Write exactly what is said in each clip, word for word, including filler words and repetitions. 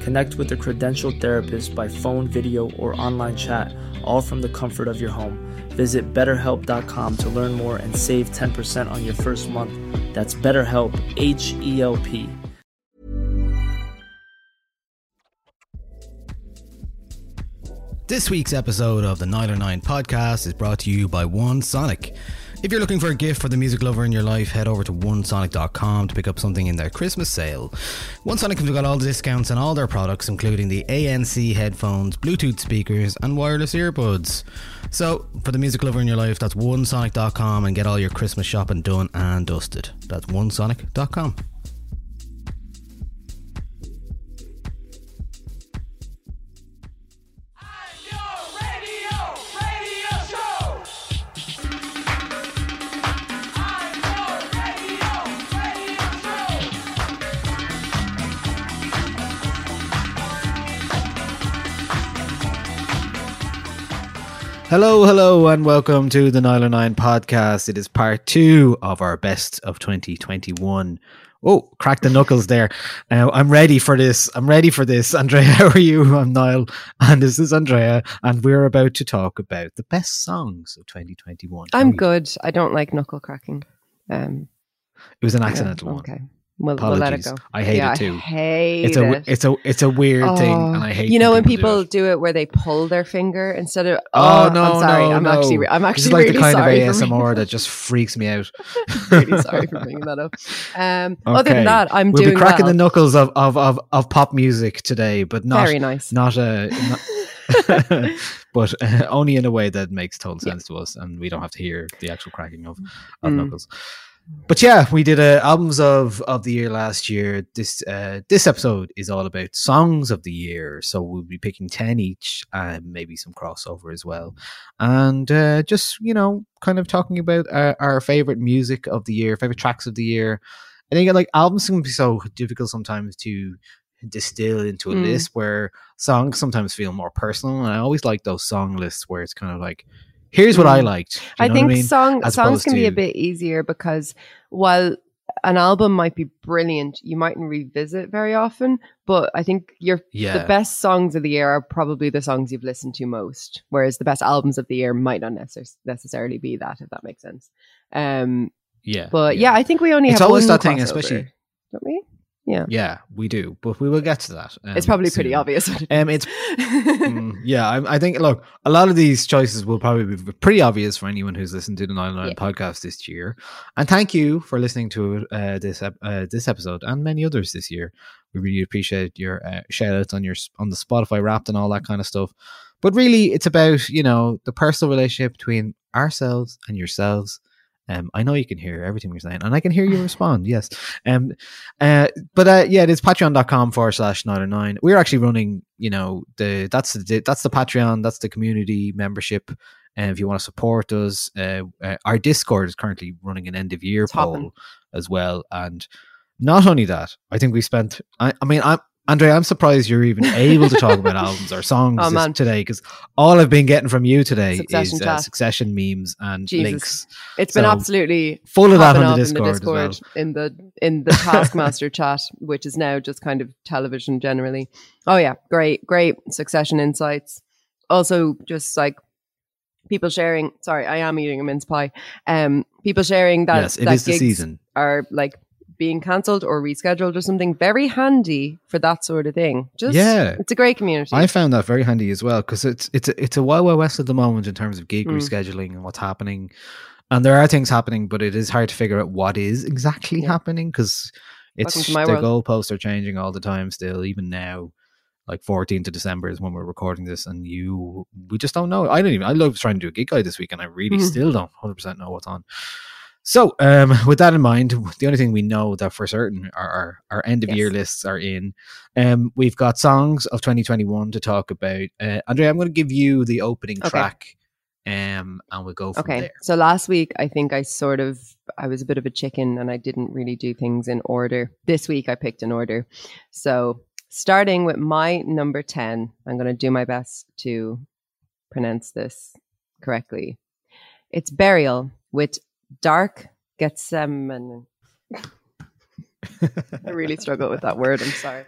Connect with a credentialed therapist by phone, video, or online chat, all from the comfort of your home. Visit better help dot com to learn more and save ten percent on your first month. That's BetterHelp, H E L P. This week's episode of the Nialler nine podcast is brought to you by One Sonic. If you're looking for a gift for the music lover in your life, head over to one sonic dot com to pick up something in their Christmas sale. One Sonic have got all the discounts on all their products, including the A N C headphones, Bluetooth speakers, and wireless earbuds. So, for the music lover in your life, that's one sonic dot com, and get all your Christmas shopping done and dusted. That's one sonic dot com. Hello, hello, and welcome to the Nialler nine podcast. It is part two of our best of twenty twenty-one. Oh, crack the knuckles there. Now, I'm ready for this. I'm ready for this. Andrea, how are you? I'm Niall, and this is Andrea, and we're about to talk about the best songs of twenty twenty-one. I'm good. I don't like knuckle cracking. Um, it was an accidental yeah, one. Okay. We'll, we'll let it go. I hate yeah, it too. I hate it's a, it. It's a, it's a weird oh, thing, and I hate it. You know when people, people do, it. do it where they pull their finger instead of... Oh, oh no, I'm sorry. No, I'm no. actually I'm actually It's like really the kind of A S M R that just freaks me out. I'm really sorry for bringing that up. Um, okay. Other than that, I'm we'll doing We'll be cracking well. the knuckles of, of, of, of pop music today, but not... Very nice. Not a... Not, but uh, only in a way that makes total sense yeah. to us, and we don't have to hear the actual cracking of, of mm. knuckles. But yeah, we did uh, albums of, of the year last year. This uh, this episode is all about songs of the year. So we'll be picking ten each and maybe some crossover as well. And uh, just, you know, kind of talking about our, our favorite music of the year, favorite tracks of the year. I think like albums can be so difficult sometimes to distill into a mm. list, where songs sometimes feel more personal. And I always like those song lists where it's kind of like, here's what I liked. I think I mean? song, songs can to... be a bit easier, because while an album might be brilliant, you mightn't revisit very often. But I think your yeah. the best songs of the year are probably the songs you've listened to most, whereas the best albums of the year might not necess- necessarily be that, if that makes sense. Um, yeah. But yeah. yeah, I think we only it's have always one that crossover, thing, especially. Don't we? Yeah, yeah, we do, but we will get to that. Um, it's probably pretty soon. obvious. Um, it's mm, yeah. I, I think look, a lot of these choices will probably be pretty obvious for anyone who's listened to the Nialler nine yeah. podcast this year. And thank you for listening to uh, this uh, this episode and many others this year. We really appreciate your uh, shout outs on your on the Spotify Wrapped and all that kind of stuff. But really, it's about you know the personal relationship between ourselves and yourselves. Um, I know you can hear everything we're saying, and I can hear you respond. Yes. Um, uh, but uh, yeah, it is patreon.com forward slash Nialler nine. We're actually running, you know, the that's the that's the Patreon, that's the community membership. And uh, if you want to support us, uh, uh, our Discord is currently running an end of year poll as well. And not only that, I think we spent. I, I mean, I'm. Andre, I'm surprised you're even able to talk about albums or songs oh, this, today, because all I've been getting from you today succession is uh, Succession memes and Jesus. links. It's so been absolutely full of that on the Discord, in the, Discord as well. in the in the Taskmaster chat, which is now just kind of television generally. Oh yeah, great, great Succession insights. Also, just like people sharing. Sorry, I am eating a mince pie. Um, people sharing that yes, it that is gigs the season are like being cancelled or rescheduled or something. Very handy for that sort of thing. Just yeah, it's a great community. I found that very handy as well, because it's it's a, it's a wild wild west at the moment in terms of gig mm. rescheduling and what's happening. And there are things happening, but it is hard to figure out what is exactly yeah. happening, because it's the goalposts are changing all the time still, even now. Like fourteenth of December is when we're recording this, and you we just don't know. I don't even I love trying to do a gig guide this week, and I really mm. still don't one hundred percent know what's on. So um, with that in mind, the only thing we know that for certain are our, our end of yes. year lists are in. Um, we've got songs of twenty twenty-one to talk about. Uh, Andrea, I'm going to give you the opening okay. track um, and we'll go from okay. there. So last week, I think I sort of, I was a bit of a chicken and I didn't really do things in order. This week I picked an order. So starting with my number ten, I'm going to do my best to pronounce this correctly. It's Burial with Dark Getsemane. I really struggle with that word. I'm sorry.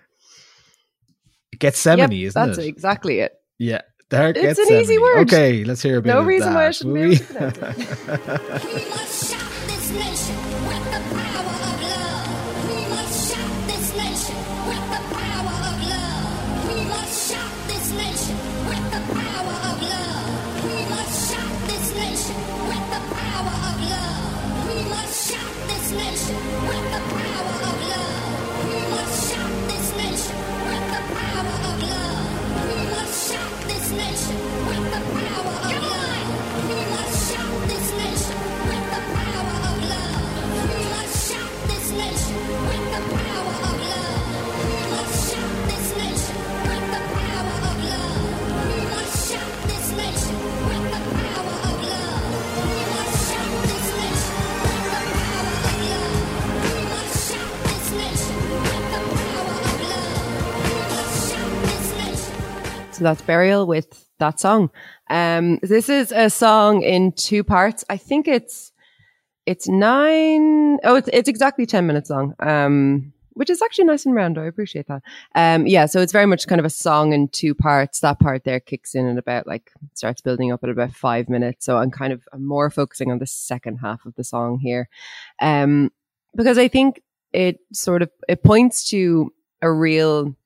Getsemane, yep, isn't that's it? That's exactly it. Yeah, Dark Getsemane. It's an easy word. Okay, let's hear a bit no of that. No reason why I should be able to pronounce it. We must shout this nation with the power of love. We must shout this nation with the power of love. We must shout this nation with the power of love. We must shout this nation with the power of love. We must shout this nation with the power of love. We must shout this nation with the power of love. We must shout this nation with the power of love. We must shout this nation with the power of love. We must shout this nation with the power of love. We must shout this nation with the power of love. We must shout this nation with the power of love. We must shout this nation with the power of love. We must shout this nation with the power of love. We must shout this nation. So that's Burial with that song. Um, this is a song in two parts. I think it's it's nine. Oh, it's it's exactly ten minutes long. Um, which is actually nice and round. I appreciate that. Um, yeah, so it's very much kind of a song in two parts. That part there kicks in and about like starts building up at about five minutes. So I'm kind of I'm more focusing on the second half of the song here, um, because I think it sort of it points to a real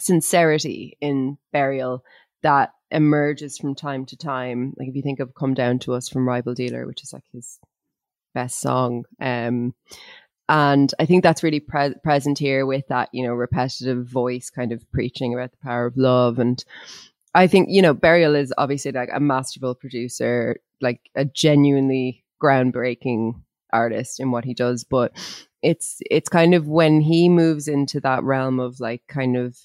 sincerity in Burial that emerges from time to time. Like if you think of "Come Down to Us" from Rival Dealer, which is like his best song. Um, And I think that's really pre- present here with that, you know, repetitive voice kind of preaching about the power of love. And I think, you know, Burial is obviously like a masterful producer, like a genuinely groundbreaking artist in what he does. But it's it's kind of when he moves into that realm of like kind of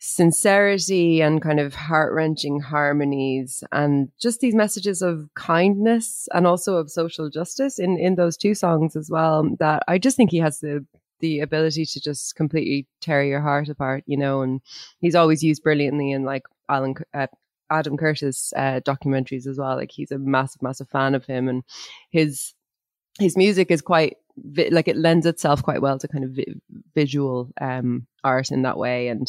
sincerity and kind of heart-wrenching harmonies and just these messages of kindness and also of social justice in in those two songs as well, that I just think he has the the ability to just completely tear your heart apart, you know. And he's always used brilliantly in like Alan uh, Adam Curtis uh, documentaries as well. Like he's a massive massive fan of him, and his his music is quite vi- like it lends itself quite well to kind of vi- visual um art in that way. And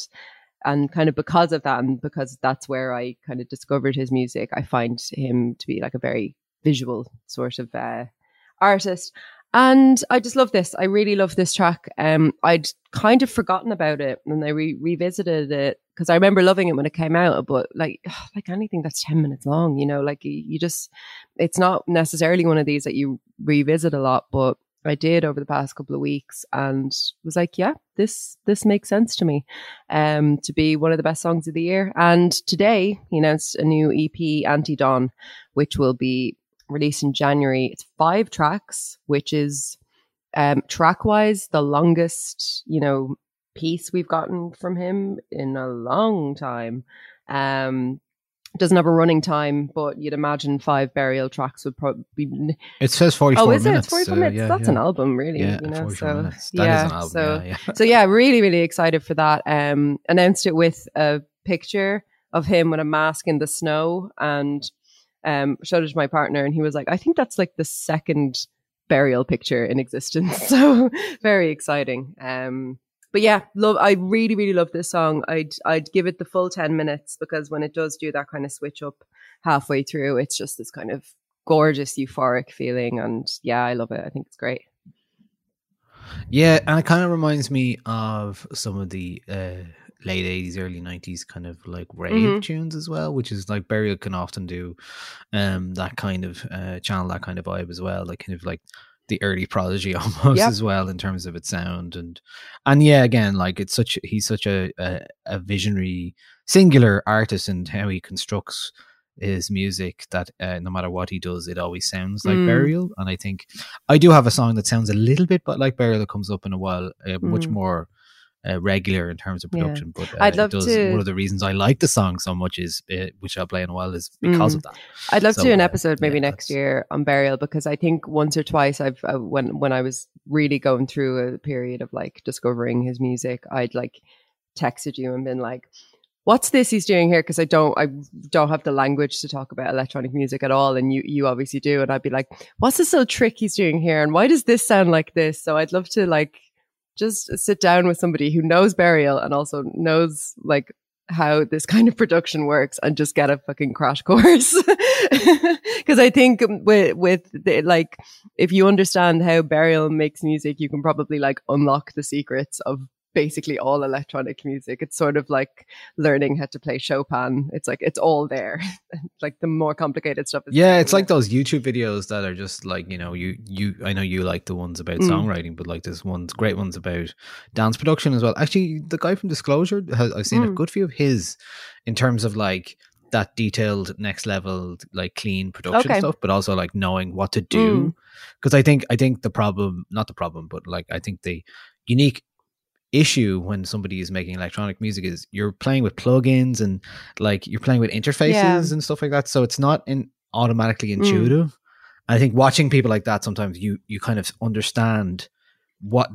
And kind of because of that, and because that's where I kind of discovered his music, I find him to be like a very visual sort of uh, artist. And I just love this. I really love this track. Um, I'd kind of forgotten about it, and I re- revisited it because I remember loving it when it came out. But like, ugh, like anything that's ten minutes long, you know, like you, you just, it's not necessarily one of these that you revisit a lot. But I did over the past couple of weeks and was like, yeah, this this makes sense to me um, to be one of the best songs of the year. And today he announced a new E P, Anti-Dawn, which will be released in January. It's five tracks, which is um, track-wise the longest, you know, piece we've gotten from him in a long time. Um, doesn't have a running time, but you'd imagine five Burial tracks would probably be... It says forty-four minutes. Oh, is it? It's forty-four minutes. So, yeah, That's yeah. an album, really. Yeah, you know? forty-four so, minutes. That yeah, is an album, so, yeah, yeah. So, yeah, really, really excited for that. Um, announced it with a picture of him with a mask in the snow, and um, showed it to my partner, and he was like, I think that's like the second Burial picture in existence. So, very exciting. Um, but yeah, love. I really, really love this song. I'd I'd give it the full ten minutes, because when it does do that kind of switch up halfway through, it's just this kind of gorgeous, euphoric feeling. And yeah, I love it. I think it's great. Yeah, and it kind of reminds me of some of the uh, late eighties, early nineties kind of like rave mm-hmm. tunes as well, which is like Burial can often do um, that kind of uh, channel, that kind of vibe as well. Like kind of like the early Prodigy almost yep. as well in terms of its sound, and and yeah, again, like it's such he's such a, a a visionary singular artist and how he constructs his music that uh, no matter what he does, it always sounds like mm. Burial. And I think I do have a song that sounds a little bit but like Burial that comes up in a while uh, mm. much more Uh, regular in terms of production, yeah. but uh, I'd love does, to... one of the reasons I like the song so much is, uh, which I'll play in a while, is because mm. of that. I'd love so, to do an episode maybe yeah, next that's... year on Burial, because I think once or twice I've uh, when when I was really going through a period of like discovering his music, I'd like texted you and been like, what's this he's doing here? Because I don't I don't have the language to talk about electronic music at all, and you you obviously do, and I'd be like, what's this little trick he's doing here, and why does this sound like this? So I'd love to like just sit down with somebody who knows Burial and also knows like how this kind of production works and just get a fucking crash course. Because I think with, with the, like, if you understand how Burial makes music, you can probably like unlock the secrets of basically all electronic music. It's sort of like learning how to play Chopin. It's like it's all there. Like the more complicated stuff is yeah it's there. Like those YouTube videos that are just like, you know, you you I know you like the ones about mm. songwriting, but like there's ones great ones about dance production as well. Actually, the guy from Disclosure has, I've seen mm. a good few of his in terms of like that detailed next level like clean production okay. stuff, but also like knowing what to do, because mm. I think I think the problem not the problem but like I think the unique issue when somebody is making electronic music is you're playing with plugins and like you're playing with interfaces yeah. and stuff like that, so it's not in automatically intuitive. mm. I think watching people like that sometimes you you kind of understand what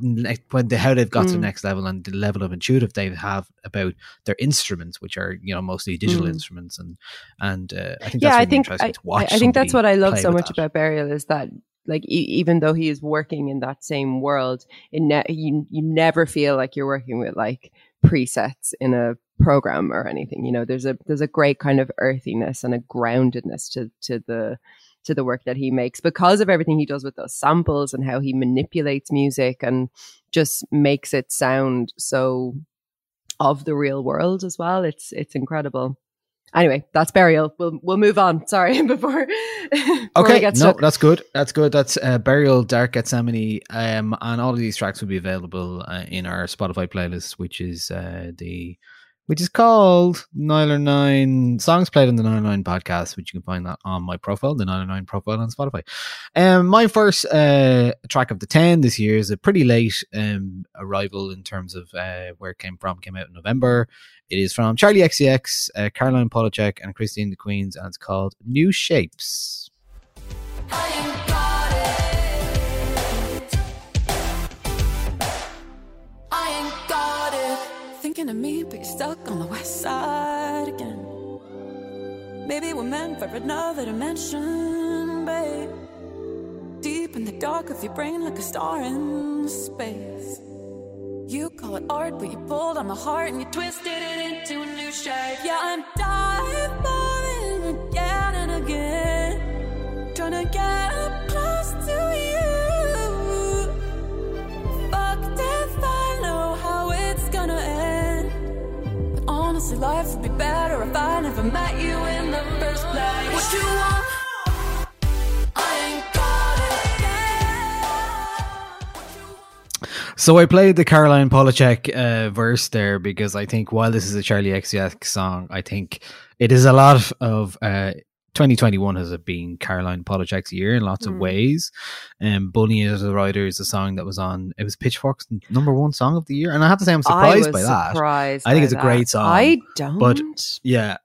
when they, how they've got mm. to the next level and the level of intuitive they have about their instruments, which are, you know, mostly digital mm. instruments, and and uh, I think yeah, that's I think interesting I, to watch I, I think that's what I love so much that. about Burial is that like e- even though he is working in that same world, in ne- you you never feel like you're working with like presets in a program or anything. You know, there's a there's a great kind of earthiness and a groundedness to to the to the work that he makes because of everything he does with those samples and how he manipulates music and just makes it sound so of the real world as well. It's it's incredible. Anyway, that's Burial. We'll we'll move on. Sorry, before. before okay, no, stuck. that's good. That's good. That's uh, Burial, Dark Gethsemane, um, and all of these tracks will be available uh, in our Spotify playlist, which is uh, the which is called Nialler nine Songs Played on the Nialler nine Podcast, which you can find that on my profile, the Nialler nine profile on Spotify. Um, my first uh, track of the ten this year is a pretty late um, arrival in terms of uh, where it came from. It came out in November. It is from Charli X C X, uh, Caroline Polachek, and Christine the Queens, and it's called New Shapes. Of me, but you're stuck on the west side again. Maybe we're meant for another dimension, babe. Deep in the dark of your brain, like a star in space. You call it art, but you pulled on my heart and you twisted it into a new shape. Yeah, I'm diving again and again, trying to get up close to you. Fucked if I know how it's gonna end. Honestly, life would be better if I never met you in the first place. What you want? So I played the Caroline Polachek uh, verse there because I think while this is a Charli X C X song, I think it is a lot of... Uh, twenty twenty-one has been Caroline Polachek's year in lots mm. of ways. Um, Bunny as a Rider is a song that was on, it was Pitchfork's number one song of the year. And I have to say, I'm surprised by that. Surprised I think it's that. a great song. I don't. But yeah.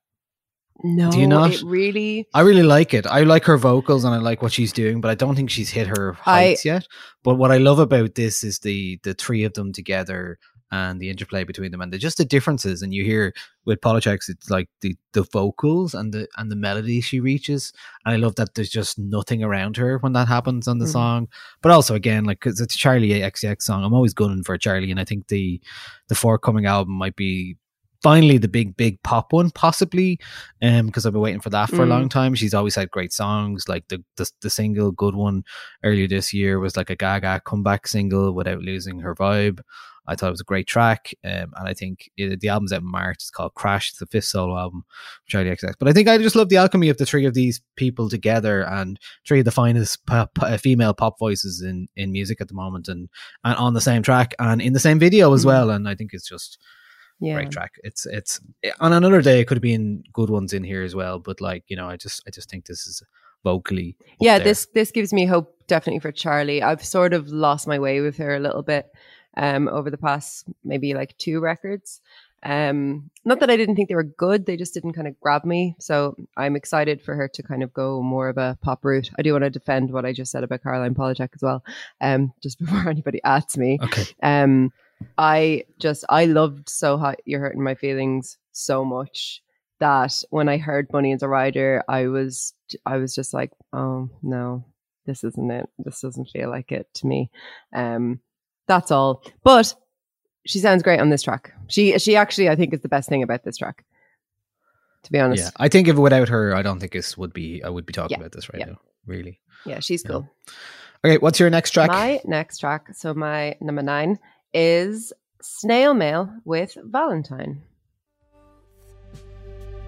No, do you not? It really, I really like it. I like her vocals and I like what she's doing, but I don't think she's hit her heights I, yet. But what I love about this is the the three of them together and the interplay between them and the, just the differences. And you hear with Polachek's, it's like the, the vocals and the and the melody she reaches. And I love that there's just nothing around her when that happens on the mm. song. But also, again, like, because it's a Charli X C X song, I'm always gunning for Charli. And I think the the forthcoming album might be finally the big, big pop one, possibly, um, because I've been waiting for that for mm. a long time. She's always had great songs, like the, the the single good one earlier this year was like a Gaga comeback single without losing her vibe. I thought it was a great track, um, and I think it, the album's out in March. It's called Crash. It's the fifth solo album, Charli X C X. But I think I just love the alchemy of the three of these people together, and three of the finest pop, uh, female pop voices in in music at the moment, and and on the same track and in the same video as mm. well. And I think it's just. Yeah. Great track. It's it's on another day. It could have been good ones in here as well, but like you know, I just I just think this is vocally. Yeah, there. this this gives me hope definitely for Charli. I've sort of lost my way with her a little bit um, over the past maybe like two records. Um, not that I didn't think they were good, they just didn't kind of grab me. So I'm excited for her to kind of go more of a pop route. I do want to defend what I just said about Caroline Polachek as well. Um, just before anybody asks me. Okay. Um. I just, I loved So Hot You're Hurting My Feelings so much that when I heard Bunny as a Rider, I was, I was just like, oh no, this isn't it. This doesn't feel like it to me. Um, that's all. But she sounds great on this track. She, she actually, I think is the best thing about this track, to be honest. Yeah, I think if without her, I don't think this would be, I would be talking yeah, about this right yeah. now, really. Yeah, she's cool. Yeah. Okay. What's your next track? My next track. So my number nine is Snail Mail with Valentine.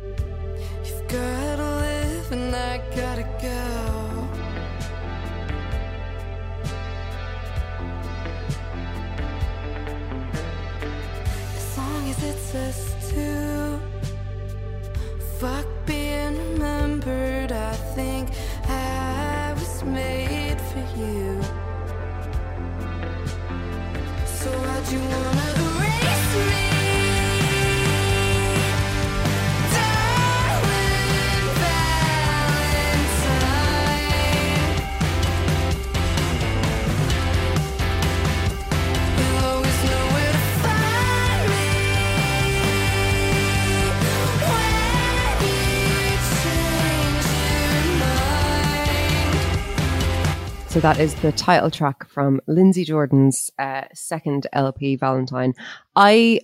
You've gotta live and I gotta go. As long as it's us two, fuck being remembered. I think I was made for you. So why'd you wanna erase me, darling Valentine? You'll always know where to find me when you change your mind. So that is the title track from Lindsey Jordan's uh, second L P, Valentine. I,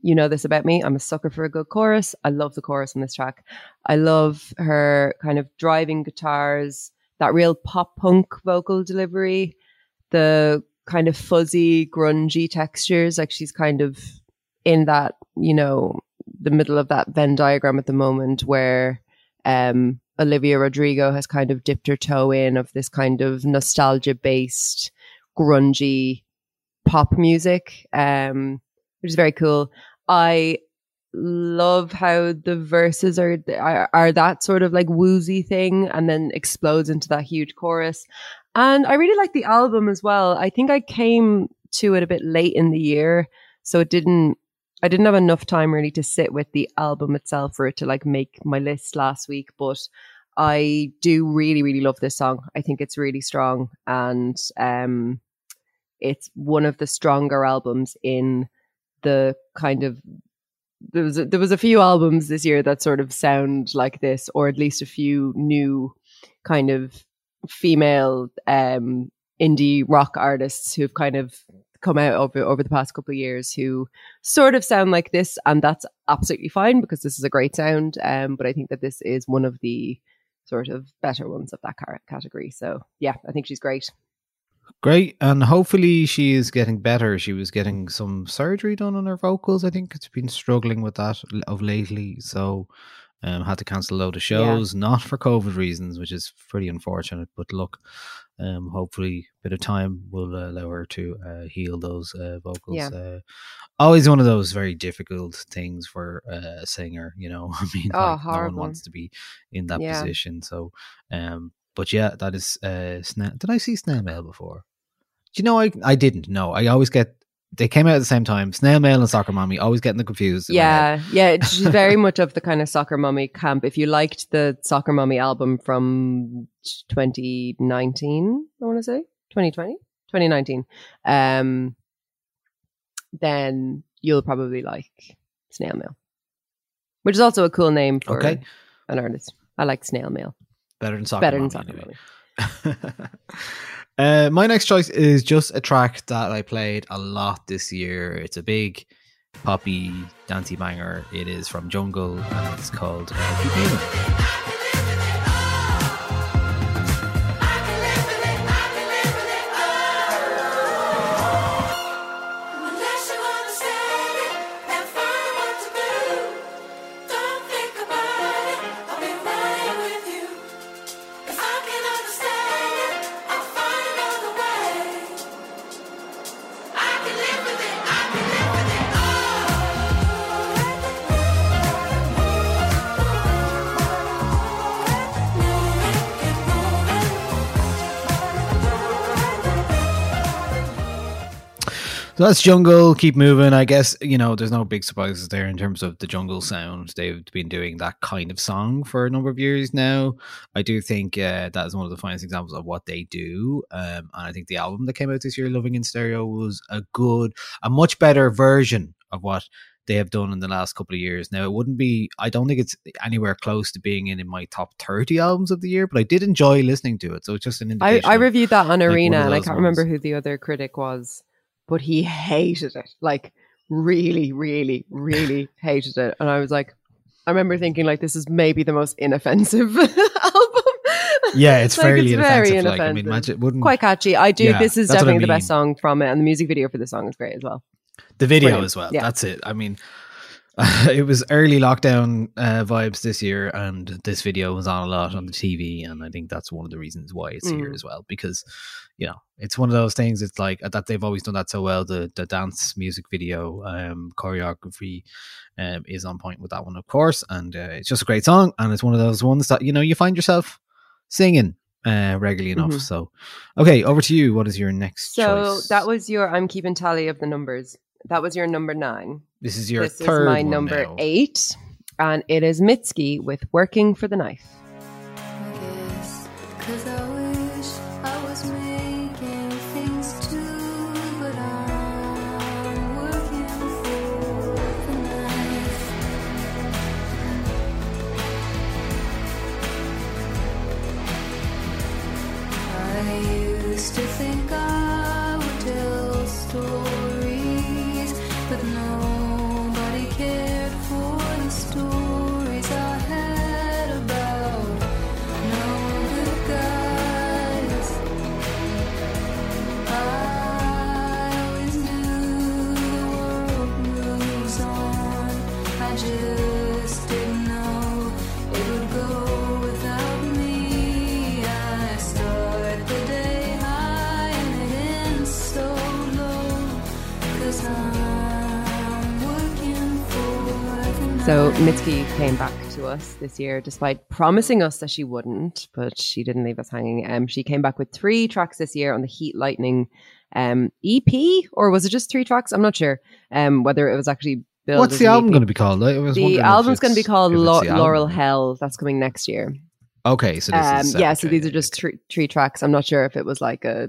you know this about me, I'm a sucker for a good chorus. I love the chorus on this track. I love her kind of driving guitars, that real pop punk vocal delivery, the kind of fuzzy, grungy textures. Like she's kind of in that, you know, the middle of that Venn diagram at the moment where, um, Olivia Rodrigo has kind of dipped her toe in of this kind of nostalgia-based, grungy pop music, um, which is very cool. I love how the verses are, are are that sort of like woozy thing and then explodes into that huge chorus. And I really like the album as well. I think I came to it a bit late in the year, so it didn't I didn't have enough time really to sit with the album itself for it to like make my list last week, but I do really, really love this song. I think it's really strong, and um, it's one of the stronger albums in the kind of there was a, there was a few albums this year that sort of sound like this, or at least a few new kind of female um, indie rock artists who've kind of come out over over the past couple of years who sort of sound like this, and that's absolutely fine because this is a great sound, um but I think that this is one of the sort of better ones of that category. So yeah, I think she's great great and hopefully she is getting better. She was getting some surgery done on her vocals. I think it's been struggling with that of lately, so um had to cancel a load of shows, yeah. not for COVID reasons, which is pretty unfortunate, but look, Um, hopefully a bit of time will uh, allow her to uh, heal those uh, vocals. Yeah. Uh, always one of those very difficult things for uh, a singer, you know, I mean, oh, like, no one wants to be in that yeah. position. So, um, but yeah, that is, uh, Sna- did I see Snail Mail before? Do you know, I, I didn't know. I always get They came out at the same time. Snail Mail and Soccer Mommy, always getting them confused. Yeah, yeah. She's very much of the kind of Soccer Mommy camp. If you liked the Soccer Mommy album from twenty nineteen, I want to say, twenty twenty? twenty nineteen. Um, then you'll probably like Snail Mail, which is also a cool name for okay. an artist. I like Snail Mail. Better than Soccer Better Mommy. Better than Soccer anyway. Mommy. Uh, my next choice is just a track that I played a lot this year. It's a big poppy dancey banger. It is from Jungle and it's called uh, Keep Moving. So that's Jungle, Keep Moving. I guess, you know, there's no big surprises there in terms of the Jungle sound. They've been doing that kind of song for a number of years now. I do think uh, that is one of the finest examples of what they do. Um, and I think the album that came out this year, Loving in Stereo, was a good, a much better version of what they have done in the last couple of years. Now, it wouldn't be, I don't think it's anywhere close to being in, in my top thirty albums of the year, but I did enjoy listening to it. So it's just an indication. I, I reviewed that on Arena, like, and I can't ones. remember who the other critic was. But he hated it, like really, really, really hated it. And I was like, I remember thinking, like, this is maybe the most inoffensive album. Yeah, it's, like, fairly it's inoffensive. Very inoffensive. Like, I mean, magic wouldn't quite catchy. I do. Yeah, this is definitely I mean. the best song from it, and the music video for the song is great as well. The video Brilliant. as well. Yeah. That's it. I mean, it was early lockdown uh, vibes this year, and this video was on a lot on the T V, and I think that's one of the reasons why it's mm. here as well, because, you know, it's one of those things. It's like that they've always done that so well. The the dance music video um, choreography um, is on point with that one, of course. And uh, it's just a great song. And it's one of those ones that, you know, you find yourself singing uh, regularly enough. Mm-hmm. So, okay, over to you. What is your next so choice? So that was your, I'm keeping tally of the numbers. That was your number nine. This is your this third This is my one number now. eight. And it is Mitski with Working for the Knife. So Mitski came back to us this year, despite promising us that she wouldn't, but she didn't leave us hanging. Um, she came back with three tracks this year on the Heat Lightning um, E P, or was it just three tracks? I'm not sure um, whether it was actually billed. What's the album going to be called? I was the album's going to be called La- Laurel Hell. That's coming next year. Okay, so this um, is... Yeah, so these are just three, three tracks. I'm not sure if it was like a...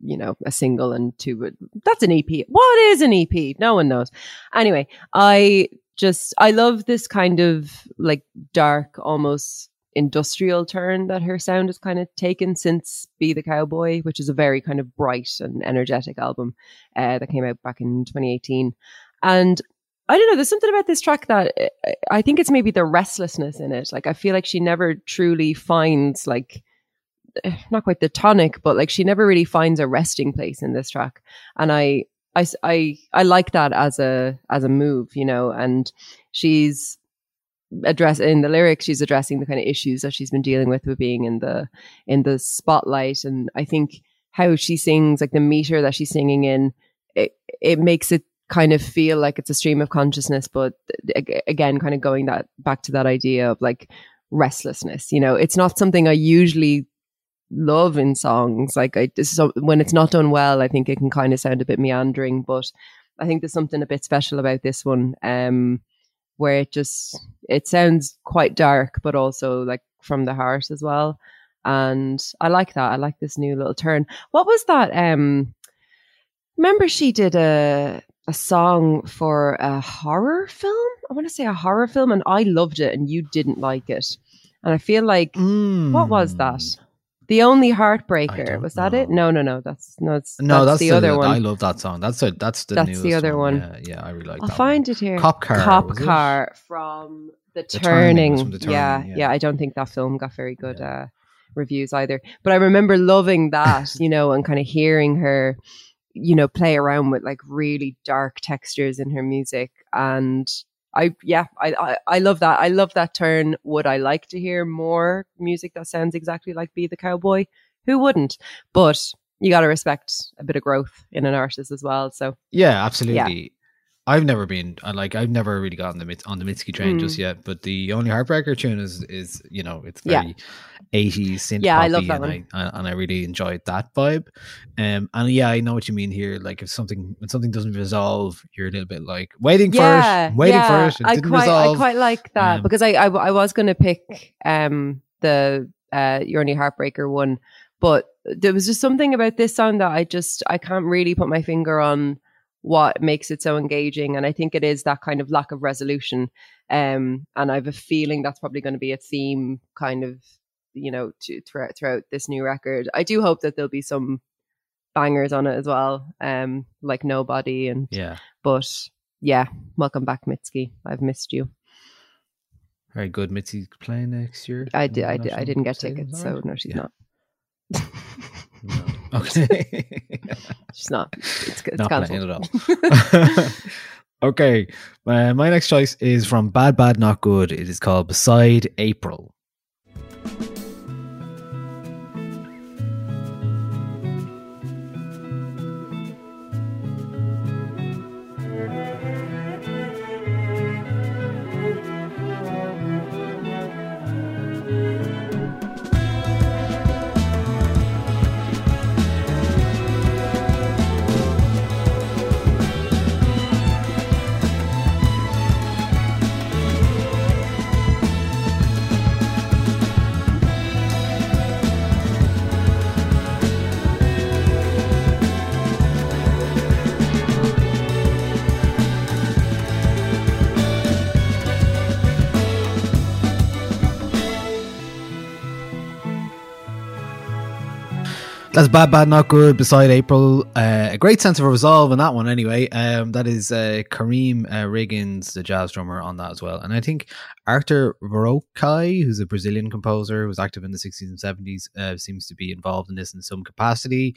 you know, a single and two. That's an E P. What is an E P? No one knows. Anyway, I just, I love this kind of like dark, almost industrial turn that her sound has kind of taken since Be The Cowboy, which is a very kind of bright and energetic album uh, that came out back in twenty eighteen. And I don't know, there's something about this track that I think it's maybe the restlessness in it. Like, I feel like she never truly finds like, not quite the tonic, but like she never really finds a resting place in this track, and I, I, I, I like that as a as a move, you know. And she's address in the lyrics, she's addressing the kind of issues that she's been dealing with with being in the in the spotlight, and I think how she sings, like the meter that she's singing in, it it makes it kind of feel like it's a stream of consciousness, but again, kind of going that back to that idea of like restlessness, you know. It's not something I usually love in songs, like I so when it's not done well, I think it can kind of sound a bit meandering, but I think there's something a bit special about this one, um, where it just, it sounds quite dark, but also like from the heart as well. And I like that. I like this new little turn. What was that? Um, remember she did a a song for a horror film? I want to say a horror film, and I loved it and you didn't like it. And I feel like, mm. what was that? The Only Heartbreaker, was that know. it? No, no, no. That's no, it's, no. That's, that's the, the other one. I love that song. That's a, that's the. That's the other one. one. Yeah, yeah, I really like I'll that. I'll find one. it here. Cop car. Cop car from the, the turning. From the turning yeah, yeah, yeah. I don't think that film got very good yeah. uh, reviews either. But I remember loving that, you know, and kind of hearing her, you know, play around with like really dark textures in her music. And I, yeah, I, I, I love that. I love that turn. Would I like to hear more music that sounds exactly like Be The Cowboy? Who wouldn't? But you got to respect a bit of growth in an artist as well. So yeah, absolutely. Yeah. I've never been, like, I've never really gotten the on the Mitski train mm. just yet. But the Only Heartbreaker tune is, is you know, it's very yeah. eighties synth yeah, I love that and one. I, I and I really enjoyed that vibe. Um, and yeah, I know what you mean here. Like, if something when something doesn't resolve, you're a little bit like waiting yeah, for it, waiting yeah. for it. It I didn't quite, resolve. I quite like that um, because I, I I was going to pick um the uh Your Only Heartbreaker one, but there was just something about this song that I just I can't really put my finger on. What makes it so engaging, and I think it is that kind of lack of resolution, um and I have a feeling that's probably going to be a theme kind of, you know, to, throughout, throughout this new record. I do hope that there'll be some bangers on it as well, um like Nobody and yeah but yeah welcome back, Mitski. I've missed you. Very good. Mitski's playing next year. I did I, did, I didn't get tickets, so no, she's yeah. not no. Okay. She's not. It's, it's not playing at all. Okay. Uh, my next choice is from Bad Bad Not Good. It is called Beside April. That's Bad Bad Not Good, Beside April. Uh, a great sense of resolve in that one anyway. Um, that is uh, Kareem uh, Riggins, the jazz drummer, on that as well. And I think Arthur Verocai, who's a Brazilian composer who was active in the sixties and seventies, uh, seems to be involved in this in some capacity.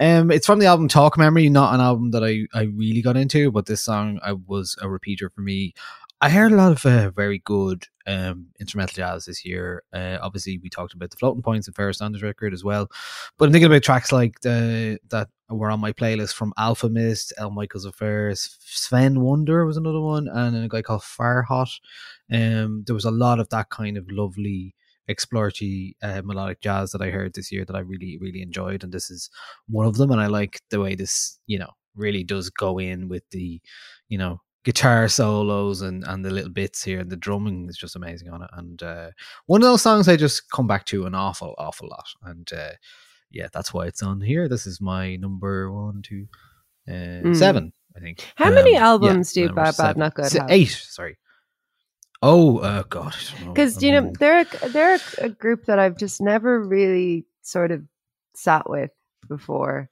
Um, it's from the album Talk Memory, not an album that I, I really got into, but this song I was a repeater for me. I heard a lot of uh, very good um, instrumental jazz this year. Uh, obviously, we talked about the Floating Points and Farrah Sanders record as well. But I'm thinking about tracks like the, that were on my playlist from Alpha Mist, El Michaels Affairs, Sven Wonder was another one, and a guy called Farhat. Um, there was a lot of that kind of lovely exploratory uh, melodic jazz that I heard this year that I really, really enjoyed. And this is one of them. And I like the way this, you know, really does go in with the, you know, guitar solos and and the little bits here, and the drumming is just amazing on it. And uh one of those songs I just come back to an awful awful lot, and uh yeah that's why it's on here. This is my number one two uh mm. seven, I think. How um, many albums yeah, do Bad Bad Not Good have? Eight, sorry. Oh uh god, because you know they're a, they're a group that I've just never really sort of sat with before.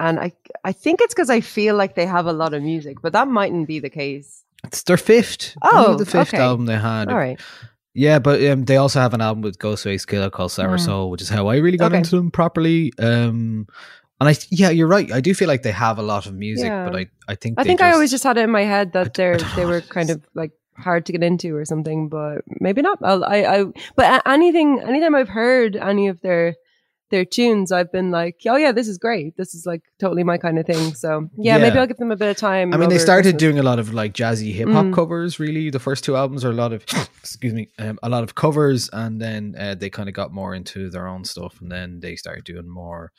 And I I think it's because I feel like they have a lot of music, but that mightn't be the case. It's their fifth. Oh, the fifth okay. album they had. All right. Yeah, but um, they also have an album with Ghostface Killah called Sour mm. Soul, which is how I really got okay. into them properly. Um, and I yeah, you're right. I do feel like they have a lot of music, yeah. but I, I think I they think just, I always just had it in my head that they they were kind of like hard to get into or something, but maybe not. I'll, I I but anything anytime I've heard any of their. their tunes, I've been like, oh yeah, this is great, this is like totally my kind of thing. So yeah, yeah. maybe I'll give them a bit of time. I mean, they started Christmas. doing a lot of like jazzy hip-hop mm. covers. Really, the first two albums are a lot of excuse me um, a lot of covers, and then uh, they kind of got more into their own stuff, and then they started doing more.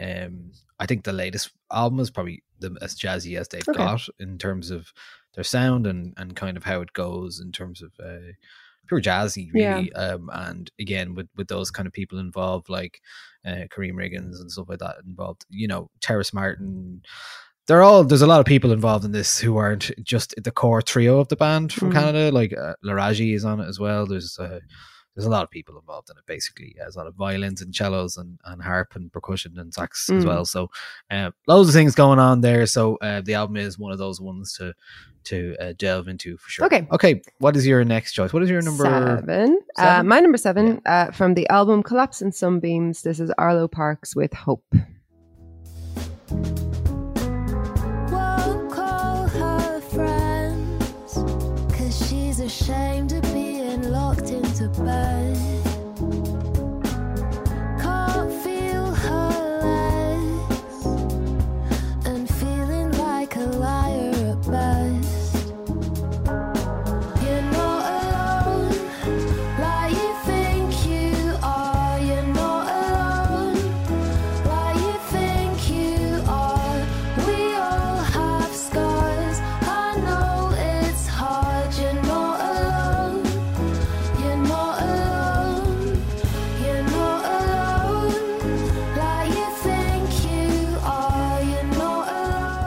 um I think the latest album is probably them as jazzy as they've okay. got in terms of their sound and, and kind of how it goes in terms of uh, pure jazzy, really. Yeah. Um, and again, with, with those kind of people involved, like uh, Kareem Riggins and stuff like that involved, you know, Terrace Martin, they're all, there's a lot of people involved in this who aren't just the core trio of the band from mm. Canada, like uh, Laraji is on it as well. There's uh, there's a lot of people involved in it, basically. There's a lot of violins and cellos and, and harp and percussion and sax mm. as well. So uh, loads of things going on there. So uh, the album is one of those ones to to uh, delve into for sure. Okay. Okay. What is your next choice? What is your number seven? seven? Uh, my number seven yeah. uh, from the album Collapse and Sunbeams. This is Arlo Parks with Hope. Ashamed of being locked into bed, can't feel her legs, and feeling like a liar at best. You're not alone, like you think you are. You're not alone, like you think you are. We all have scars, I know it's hard, you know.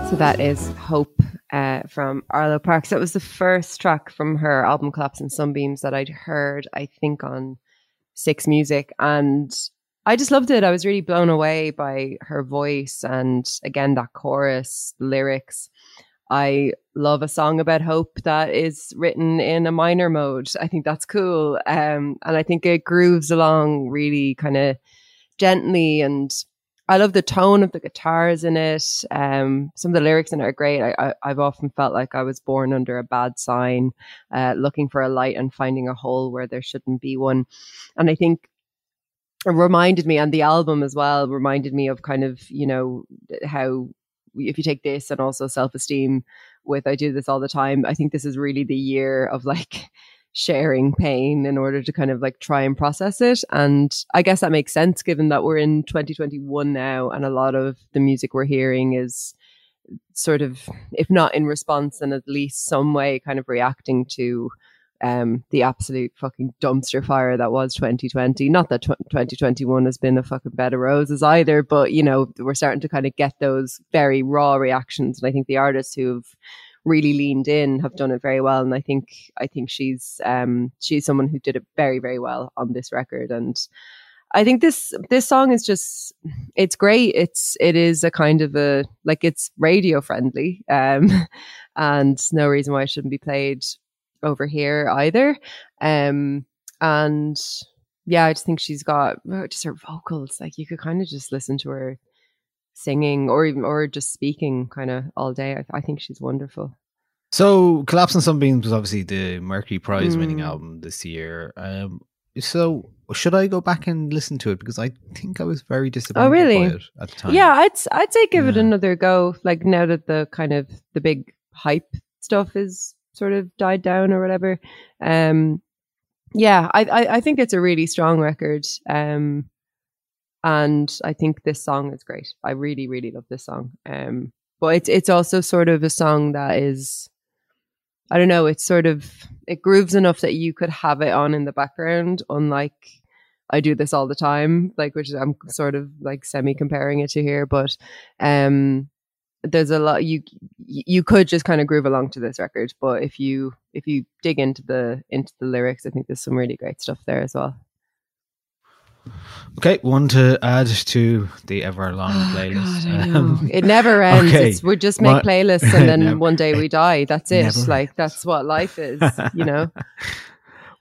So that is Hope uh, from Arlo Parks. That was the first track from her album Collapse and Sunbeams that I'd heard, I think, on Six Music. And I just loved it. I was really blown away by her voice. And again, that chorus, lyrics. I love a song about hope that is written in a minor mode. I think that's cool. Um, and I think it grooves along really kind of gently, and I love the tone of the guitars in it. Um, some of the lyrics in it are great. I, I, I've often felt like I was born under a bad sign, uh, looking for a light and finding a hole where there shouldn't be one. And I think it reminded me, and the album as well, reminded me of kind of, you know, how if you take this and also self-esteem with, I do this all the time. I think this is really the year of like sharing pain in order to kind of like try and process it. And I guess that makes sense given that we're in twenty twenty-one now, and a lot of the music we're hearing is sort of, if not in response, then at least some way kind of reacting to um the absolute fucking dumpster fire that was twenty twenty. Not that twenty twenty-one has been a fucking bed of roses either, but you know, we're starting to kind of get those very raw reactions, and I think the artists who've really leaned in have done it very well. And I think I think she's um she's someone who did it very, very well on this record. And I think this this song is just, it's great. It's it is a kind of a, like, it's radio friendly, um and no reason why it shouldn't be played over here either. Um and yeah, I just think she's got just her vocals, like you could kind of just listen to her singing or even or just speaking kind of all day. I, th- I think she's wonderful. So Collapse and Sunbeams was obviously the Mercury Prize mm. winning album this year. Um so should I go back and listen to it, because I think I was very disappointed oh, really? by it at the time. Yeah, I'd I'd say give yeah. it another go, like now that the kind of the big hype stuff is sort of died down or whatever. Um yeah, I I, I think it's a really strong record. Um And I think this song is great. I really, really love this song. Um, but it's it's also sort of a song that is, I don't know, it's sort of, it grooves enough that you could have it on in the background, unlike I do this all the time, like, which is, I'm sort of like semi-comparing it to here. But um, there's a lot, you you could just kind of groove along to this record. But if you if you dig into the into the lyrics, I think there's some really great stuff there as well. Okay, one to add to the ever long oh playlist. God, um, it never ends. Okay. It's, we just make what? playlists, and then no. one day we die. That's it. Never. Like, that's what life is, you know.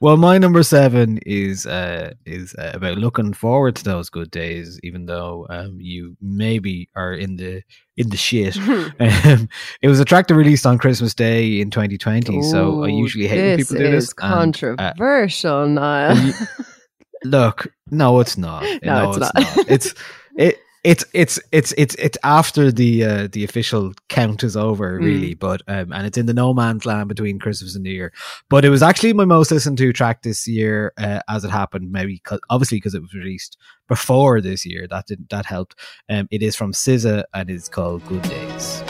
Well, my number seven is uh, is uh, about looking forward to those good days, even though um, you maybe are in the in the shit. um, it was a track that released on Christmas Day in twenty twenty. Ooh, so I usually hate when people do this. This is controversial, and, uh, Niall. Look, no, it's not. No, no it's, it's not. not. It's it it's it's it's it's it's after the uh, the official count is over, really. Mm. But um, and it's in the no man's land between Christmas and New Year. But it was actually my most listened to track this year, uh, as it happened. Maybe cause, obviously because it was released before this year, that didn't that helped. Um, it is from S Z A and it's called Good Days.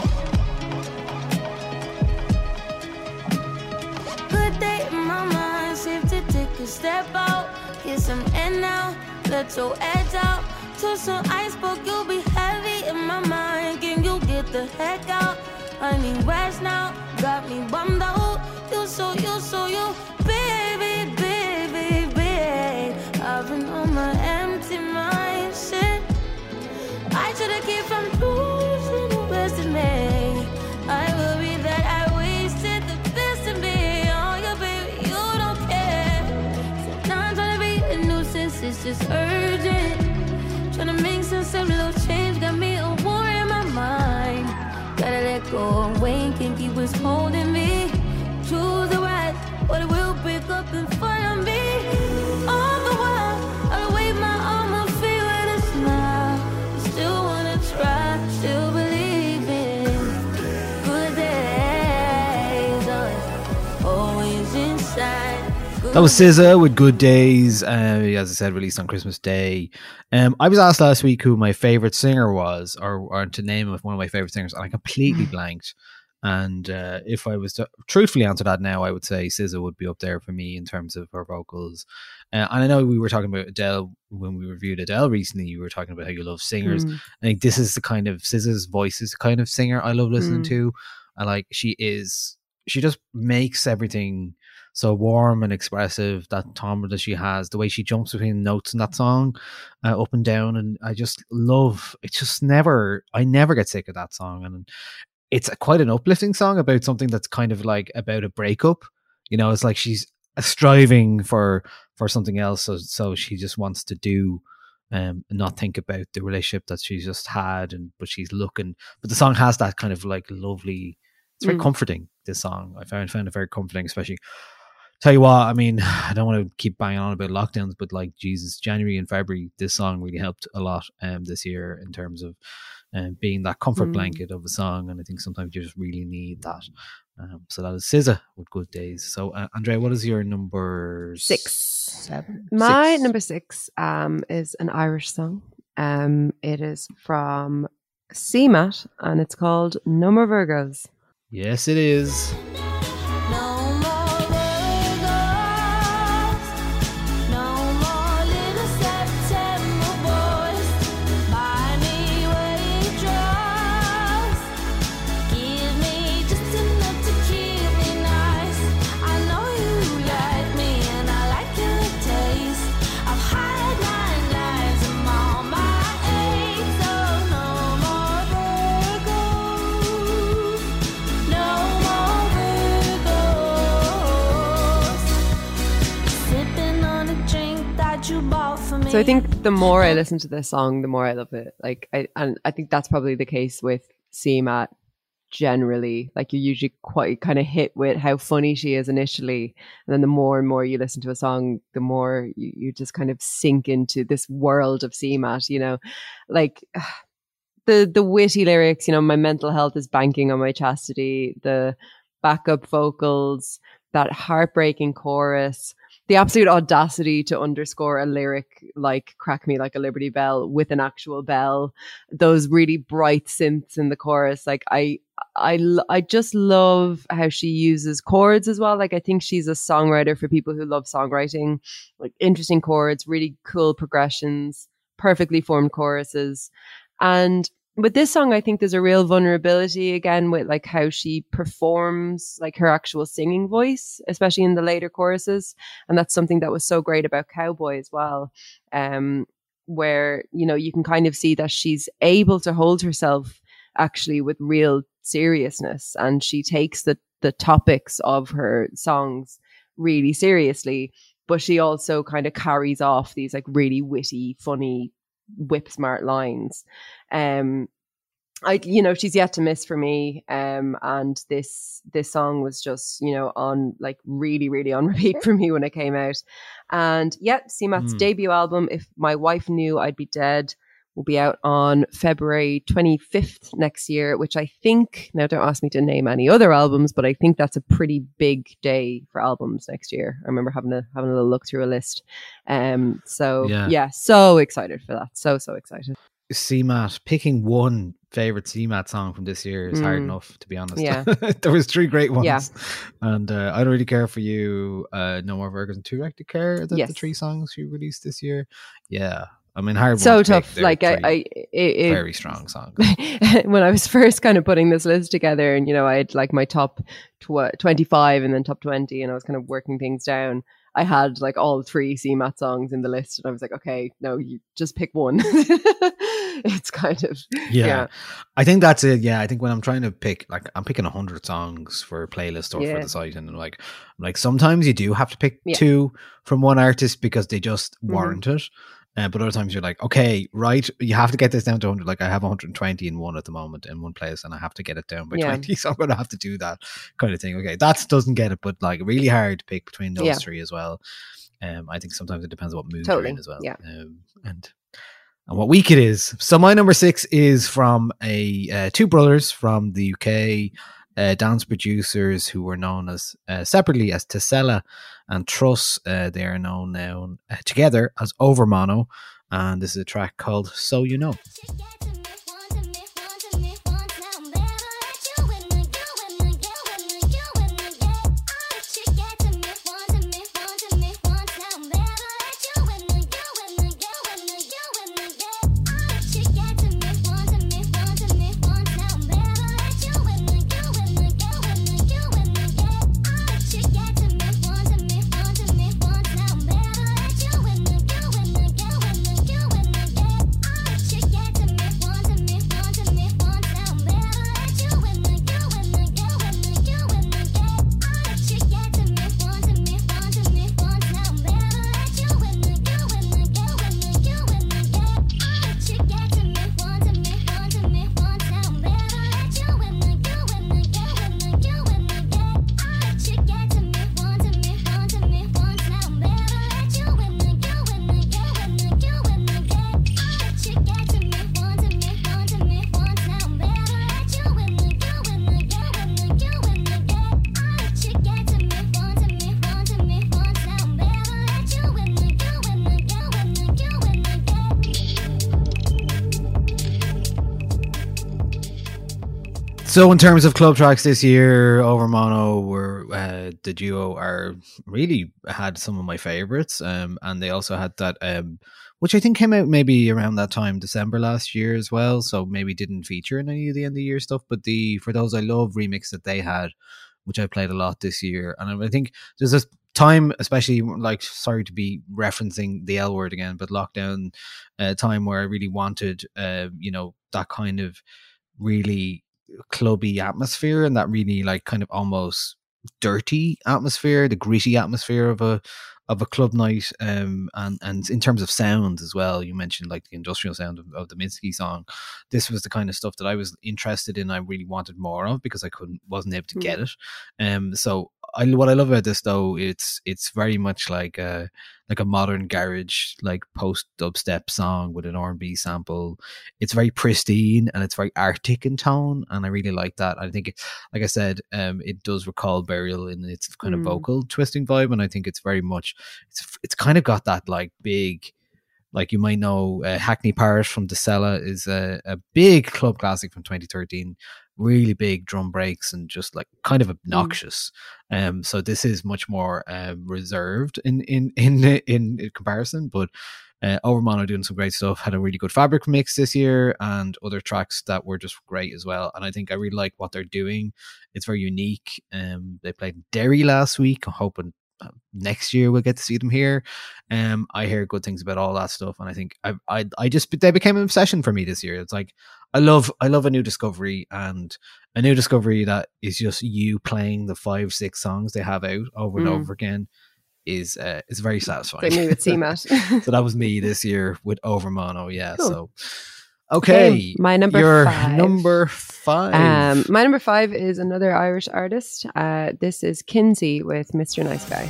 let your edge out. Took some ice, but you'll be heavy in my mind. Can you get the heck out? I need rest now. Got me bummed out. You so, you so, you. Baby, baby, baby. I've been on my empty mind, shit. I should've kept from losing the best in me. I worry that I wasted the best in me. Oh, yeah, baby, you don't care. Sometimes trying to be a nuisance, it's just urgent. Tryna make some simple change, got me a war in my mind. Gotta let go and wait, think he was holding me. Choose the right, or it will break up in front of me. All the while, I wave my arm and feel with a smile. I still wanna try, still believe in good days, always, always inside. That was S Z A with Good Days, uh, as I said, released on Christmas Day. Um, I was asked last week who my favourite singer was, or, or to name one of my favourite singers, and I completely blanked. And uh, if I was to truthfully answer that now, I would say S Z A would be up there for me in terms of her vocals. Uh, and I know we were talking about Adele when we reviewed Adele recently. You were talking about how you love singers. Mm. I think this is the kind of, S Z A's voice is the kind of singer I love listening mm. to. I like, she is, she just makes everything so warm and expressive, that timbre that she has, the way she jumps between notes in that song, uh, up and down. And I just love, it's just never, I never get sick of that song. And it's a, quite an uplifting song about something that's kind of like about a breakup. You know, it's like she's striving for, for something else. So, so she just wants to do um, and not think about the relationship that she's just had. And, but she's looking, but the song has that kind of like lovely, it's very mm. comforting, this song. I found, found it very comforting, especially. Tell you what, I mean, I don't want to keep banging on about lockdowns, but like Jesus, January and February, this song really helped a lot um, this year in terms of um, being that comfort mm. blanket of a song. And I think sometimes you just really need that. Um, so that is S Z A with Good Days. So, uh, Andrea, what is your number six? Seven? My six. number six um, is an Irish song. Um, it is from C M A T and it's called No More Virgos. Yes, it is. So I think the more I listen to this song, the more I love it. Like, I and I think that's probably the case with C M A T generally. Like, you're usually quite kind of hit with how funny she is initially, and then the more and more you listen to a song, the more you, you just kind of sink into this world of C M A T. You know, like the the witty lyrics. You know, my mental health is banking on my chastity. The backup vocals, that heartbreaking chorus. The absolute audacity to underscore a lyric like crack me like a Liberty Bell with an actual bell, those really bright synths in the chorus. Like I, I, I just love how she uses chords as well. Like I think she's a songwriter for people who love songwriting, like interesting chords, really cool progressions, perfectly formed choruses. And with this song, I think there's a real vulnerability again with like how she performs like her actual singing voice, especially in the later choruses. And that's something that was so great about Cowboy as well, um, where, you know, you can kind of see that she's able to hold herself actually with real seriousness. And she takes the, the topics of her songs really seriously, but she also kind of carries off these like really witty, funny whip smart lines. um I you know she's yet to miss for me, um and this this song was just, you know, on like really really on repeat for me when it came out. And yep, C M A T's mm. debut album If My Wife Knew I'd Be Dead will be out on February twenty-fifth next year, which I think, now don't ask me to name any other albums, but I think that's a pretty big day for albums next year. I remember having a having a little look through a list. Um, so yeah. yeah, so excited for that. So, so excited. C MAT, picking one favorite C MAT song from this year is mm. hard enough, to be honest. Yeah. There was three great ones. Yeah. And uh, I Don't Really Care for You, uh, No More Virgos, and Too Wrecked to Care. That's yes. the three songs she released this year. Yeah. I mean, hard so tough. To like I, I it, it, very strong songs. When I was first kind of putting this list together, and you know, I had like my top tw- twenty-five and then top twenty, and I was kind of working things down. I had like all three C MAT songs in the list, and I was like, okay, no, you just pick one. It's kind of yeah. yeah. I think that's it. Yeah, I think when I'm trying to pick, like, I'm picking a hundred songs for a playlist or yeah. for the site, and I'm like, I'm like sometimes you do have to pick yeah. two from one artist because they just mm-hmm. warrant it. Uh, but other times you're like, okay, right, you have to get this down to one hundred. Like, I have one hundred twenty in one at the moment in one place, and I have to get it down by yeah. twenty, so I'm going to have to do that kind of thing. Okay, that doesn't get it, but like really hard to pick between those yeah. three as well. Um, I think sometimes it depends on what mood totally. You're in as well. Yeah. Um, and and what week it is. So my number six is from a uh, two brothers from the U K, uh, dance producers who were known as uh, separately as Tesella and Truss. Uh, they are known now uh, together as Overmono, and this is a track called So You Know. So in terms of club tracks this year, Overmono were uh, the duo are really had some of my favorites, um, and they also had that, um, which I think came out maybe around that time, December last year as well. So maybe didn't feature in any of the end of year stuff, but the For Those I Love remix that they had, which I played a lot this year, and I think there's this time, especially like, sorry to be referencing the L word again, but lockdown uh, time where I really wanted, uh, you know, that kind of really clubby atmosphere and that really like kind of almost dirty atmosphere, the gritty atmosphere of a of a club night, um and and in terms of sound as well. You mentioned like the industrial sound of, of the Mitski song. This was the kind of stuff that I was interested in. I really wanted more of because I couldn't wasn't able to get it. Um so I what I love about this though, it's it's very much like a like a modern garage, like post dubstep song with an R and B sample. It's very pristine and it's very arctic in tone, and I really like that. I think, it, like I said, um, it does recall Burial in its kind of mm. vocal twisting vibe, and I think it's very much it's it's kind of got that like big. Like you might know, uh, Hackney Parish from Tesella is a, a big club classic from twenty thirteen. Really big drum breaks and just like kind of obnoxious. Mm. Um, so this is much more uh, reserved in in in in, in comparison. But uh, Overmono doing some great stuff. Had a really good Fabric mix this year, and other tracks that were just great as well. And I think I really like what they're doing. It's very unique. Um, they played Derry last week. I'm hoping next year we'll get to see them here. um I hear good things about all that stuff, and I think I I, I just they became an obsession for me this year. It's like I love I love a new discovery, and a new discovery that is just you playing the five six songs they have out over mm. and over again is uh is very satisfying. They knew it, C MAT. So that was me this year with Overmono. Yeah, cool. So okay, okay, my number your five. number five. Um, my number five is another Irish artist. Uh, this is Kinsey with Mister Nice Guy.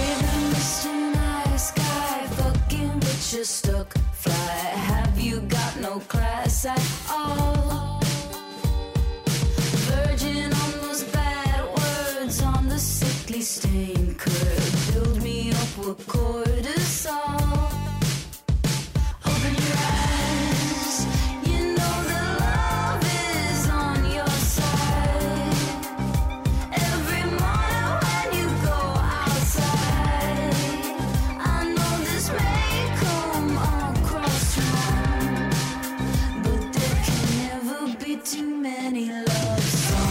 Hey, Mister Nice Guy, fucking with your stuck fly. Have you got no class at all? Virgin on those bad words. candy stain could build me up with cortisol. Open your eyes, you know the love is on your side. Every morning when you go outside, I know this may come across wrong, but there can never be too many love songs.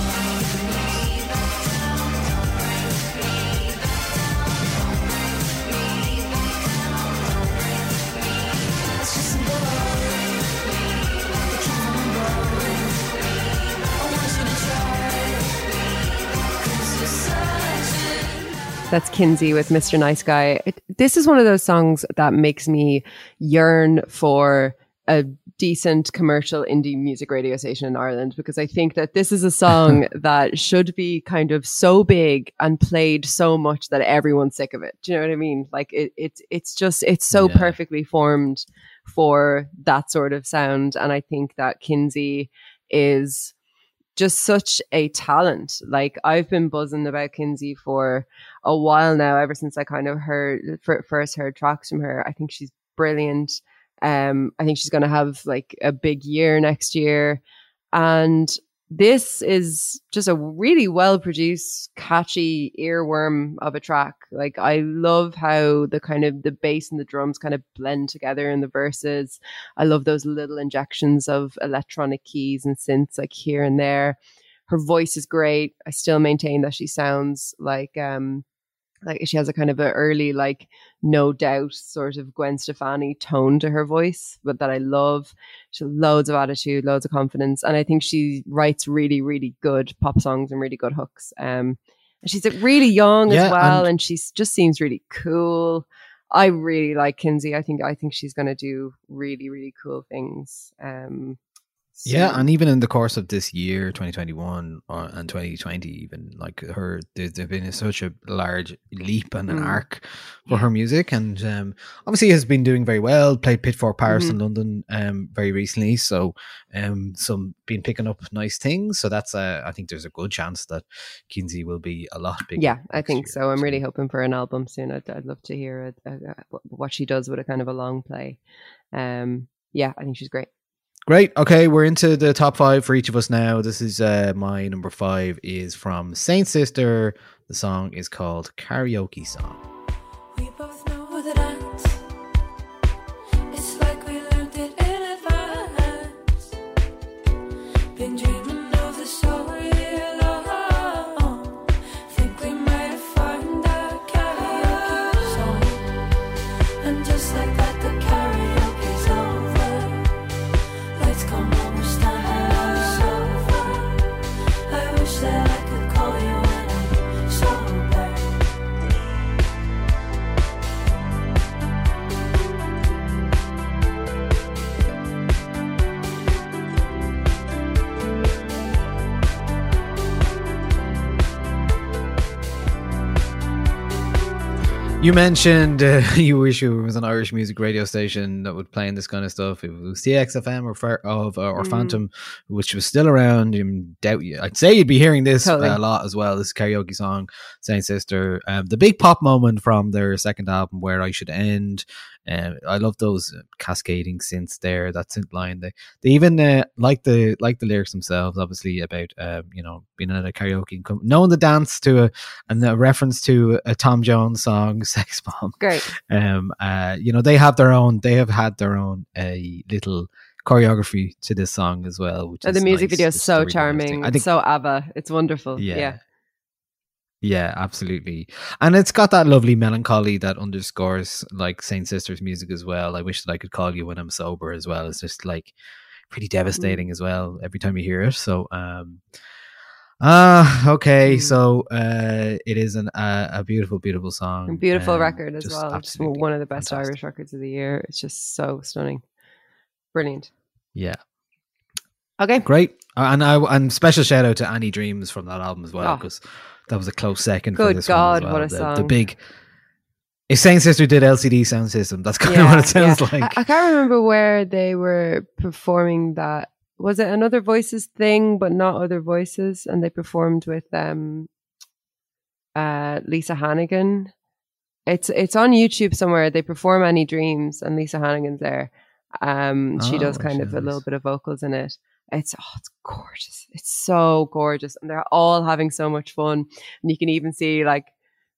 That's Kinsey with Mister Nice Guy. It, this is one of those songs that makes me yearn for a decent commercial indie music radio station in Ireland, because I think that this is a song that should be kind of so big and played so much that everyone's sick of it. Do you know what I mean? Like it, it it's just, it's so yeah. perfectly formed for that sort of sound. And I think that Kinsey is just such a talent. Like I've been buzzing about Kinsey for a while now, ever since I kind of heard first heard tracks from her. I think she's brilliant. Um, I think she's going to have like a big year next year. And this is just a really well produced, catchy earworm of a track. Like I love how the kind of the bass and the drums kind of blend together in the verses. I love those little injections of electronic keys and synths like here and there. Her voice is great. I still maintain that she sounds like um like she has a kind of an early like No Doubt sort of Gwen Stefani tone to her voice, but that I love. She has loads of attitude, loads of confidence, and I think she writes really really good pop songs and really good hooks. Um, and she's like, really young yeah, as well, and, and she just seems really cool. I really like Kinsey. I think I think she's going to do really really cool things. Um, So. Yeah, and even in the course of this year, twenty twenty-one or, and twenty twenty, even like her, there's been such a large leap and an mm. arc for her music, and um, obviously has been doing very well. Played Pit for Paris mm-hmm. in London um, very recently, so um, some been picking up nice things. So that's uh, I think there's a good chance that Kinsey will be a lot bigger. Yeah, I think so. I'm really hoping for an album soon. I'd, I'd love to hear a, a, a, what she does with a kind of a long play. Um, yeah, I think she's great. Great. Okay, we're into the top five for each of us now. This is uh, my number five is from Saint Sister. The song is called Karaoke Song. We both know the dance. It's like we learned it in advance. Been dreaming of the story alone. Think we might have found a karaoke song. And just like that. You mentioned uh, you wish it was an Irish music radio station that would play in this kind of stuff. It was C X F M or Fer- of, uh, or mm. Phantom, which was still around. You doubt you. I'd say you'd be hearing this totally. uh, a lot as well. This Karaoke Song, Saint Sister, um, the big pop moment from their second album, Where I Should End. Uh, I love those cascading synths there. That synth line. They they even uh, like the like the lyrics themselves, obviously about uh, you know being at a karaoke and com- knowing the dance to a and a reference to a Tom Jones song, Sex Bomb. Great. Um. Uh. You know they have their own. They have had their own a uh, little choreography to this song as well. Which oh, the is music nice. Video is so charming. I think, so ABBA. It's wonderful. Yeah. yeah. Yeah, absolutely. And it's got that lovely melancholy that underscores like Saint Sister's music as well. I wish that I could call you when I'm sober as well. It's just like pretty devastating as well every time you hear it. So, um, ah, okay. So, uh, it is an, uh, a beautiful, beautiful song. And beautiful um, record as well. Absolutely one of the best fantastic. Irish records of the year. It's just so stunning. Brilliant. Yeah. Okay. Great. And I, and special shout out to Annie Dreams from that album as well, because oh. that was a close second. Good for this God, one as well. What a the, song! The big. If Saint Sister did L C D Sound System, that's kind yeah, of what it sounds yeah. like. I, I can't remember where they were performing that. Was it another Voices thing, but not Other Voices? And they performed with um, uh, Lisa Hannigan. It's it's on YouTube somewhere. They perform Any Dreams, and Lisa Hannigan's there. Um, she oh, does kind she of is. a little bit of vocals in it. It's oh, it's gorgeous. It's so gorgeous, and they're all having so much fun. And you can even see like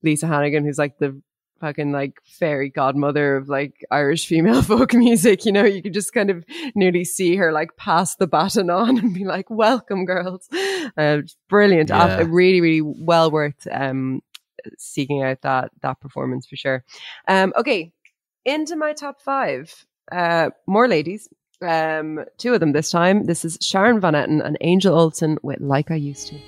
Lisa Hannigan, who's like the fucking like fairy godmother of like Irish female folk music. You know, you could just kind of nearly see her like pass the baton on and be like, "Welcome, girls!" Uh, brilliant, yeah. After, really, really well worth um, seeking out that that performance for sure. Um, okay, into my top five. Uh, more ladies. Um, two of them this time. This is Sharon Van Etten and Angel Olsen with Like I Used To.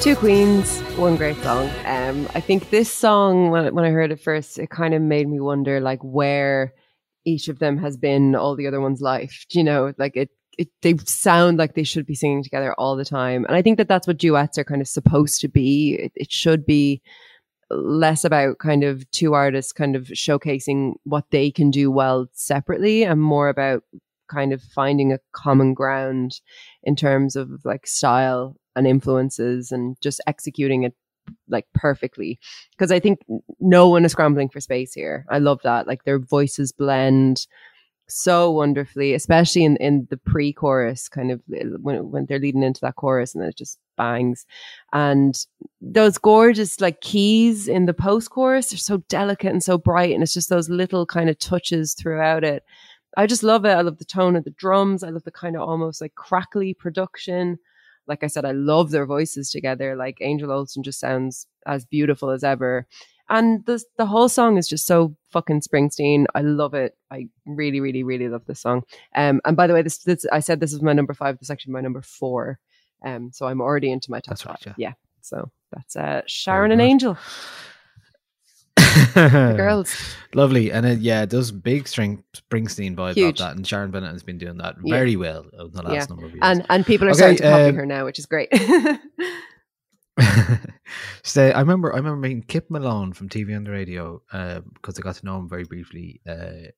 Two queens, one great song. Um, I think this song, when, when I heard it first, it kind of made me wonder like where each of them has been all the other one's life. Do you know, like it, it, they sound like they should be singing together all the time. And I think that that's what duets are kind of supposed to be. It, it should be less about kind of two artists kind of showcasing what they can do well separately and more about kind of finding a common ground in terms of like style and influences and just executing it like perfectly, because I think no one is scrambling for space here. I love that, like their voices blend so wonderfully, especially in, in the pre-chorus kind of when, when they're leading into that chorus, and then it just bangs. And those gorgeous like keys in the post-chorus are so delicate and so bright, and it's just those little kind of touches throughout it. I just love it. I love the tone of the drums. I love the kind of almost like crackly production. Like I said, I love their voices together. Like Angel Olsen just sounds as beautiful as ever. And the, the whole song is just so fucking Springsteen. I love it. I really, really, really love this song. Um, and by the way, this, this I said this is my number five. This is actually my number four. Um, so I'm already into my top that's five. Right, yeah. yeah. So that's uh, Sharon Very and much. Angel. The girls, lovely, and it, yeah, it does big string Springsteen vibe Huge. About that, and Sharon Bennett has been doing that very yeah. well over the last yeah. number of years, and and people are okay, starting to copy um, her now, which is great. So I remember, I remember meeting Kip Malone from T V on the Radio because uh, I got to know him very briefly uh,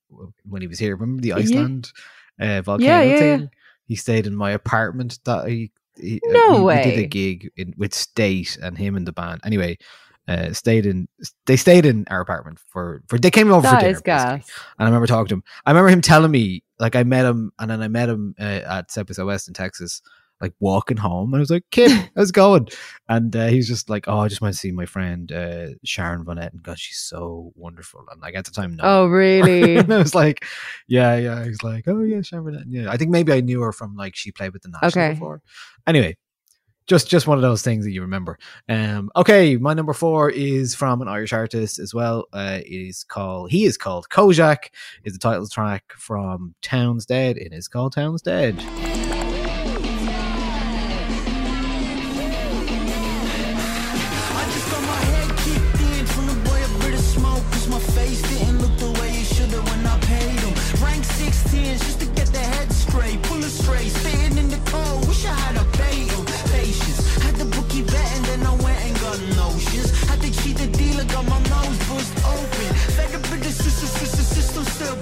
when he was here. Remember the Iceland yeah. uh, volcano yeah, yeah, thing? Yeah. He stayed in my apartment. That he, he no uh, we, way we did a gig in, with State and him and the band. Anyway. Uh, stayed in they stayed in our apartment for, for they came over that for dinner is gas. And I remember talking to him. I remember him telling me like I met him and then I met him uh, at Southwest West in Texas, like walking home, and I was like, "Kid, how's it going?" And uh, he was just like, "Oh, I just went to see my friend uh, Sharon Van Etten, and God, she's so wonderful." And like at the time, no. Oh, really? And I was like, "Yeah, yeah." He's like, "Oh yeah, Sharon Van Etten." Yeah, I think maybe I knew her from like she played with the National okay. before. Anyway. Just just one of those things that you remember. Um, okay, my number four is from an Irish artist as well. Uh, it is called, he is called Kojak, is the title track from Town's Dead. It is called Town's Dead.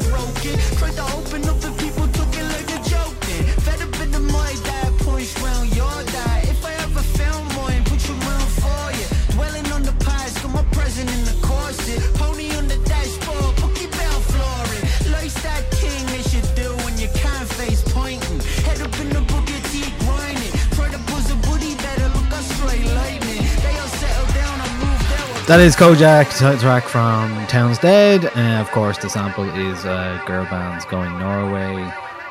Broken, tried to open up the people, took it like a joke. Then fed up in the That is Kojak, title track from Town's Dead. Uh, of course, the sample is uh, Girl Bands Going Norway.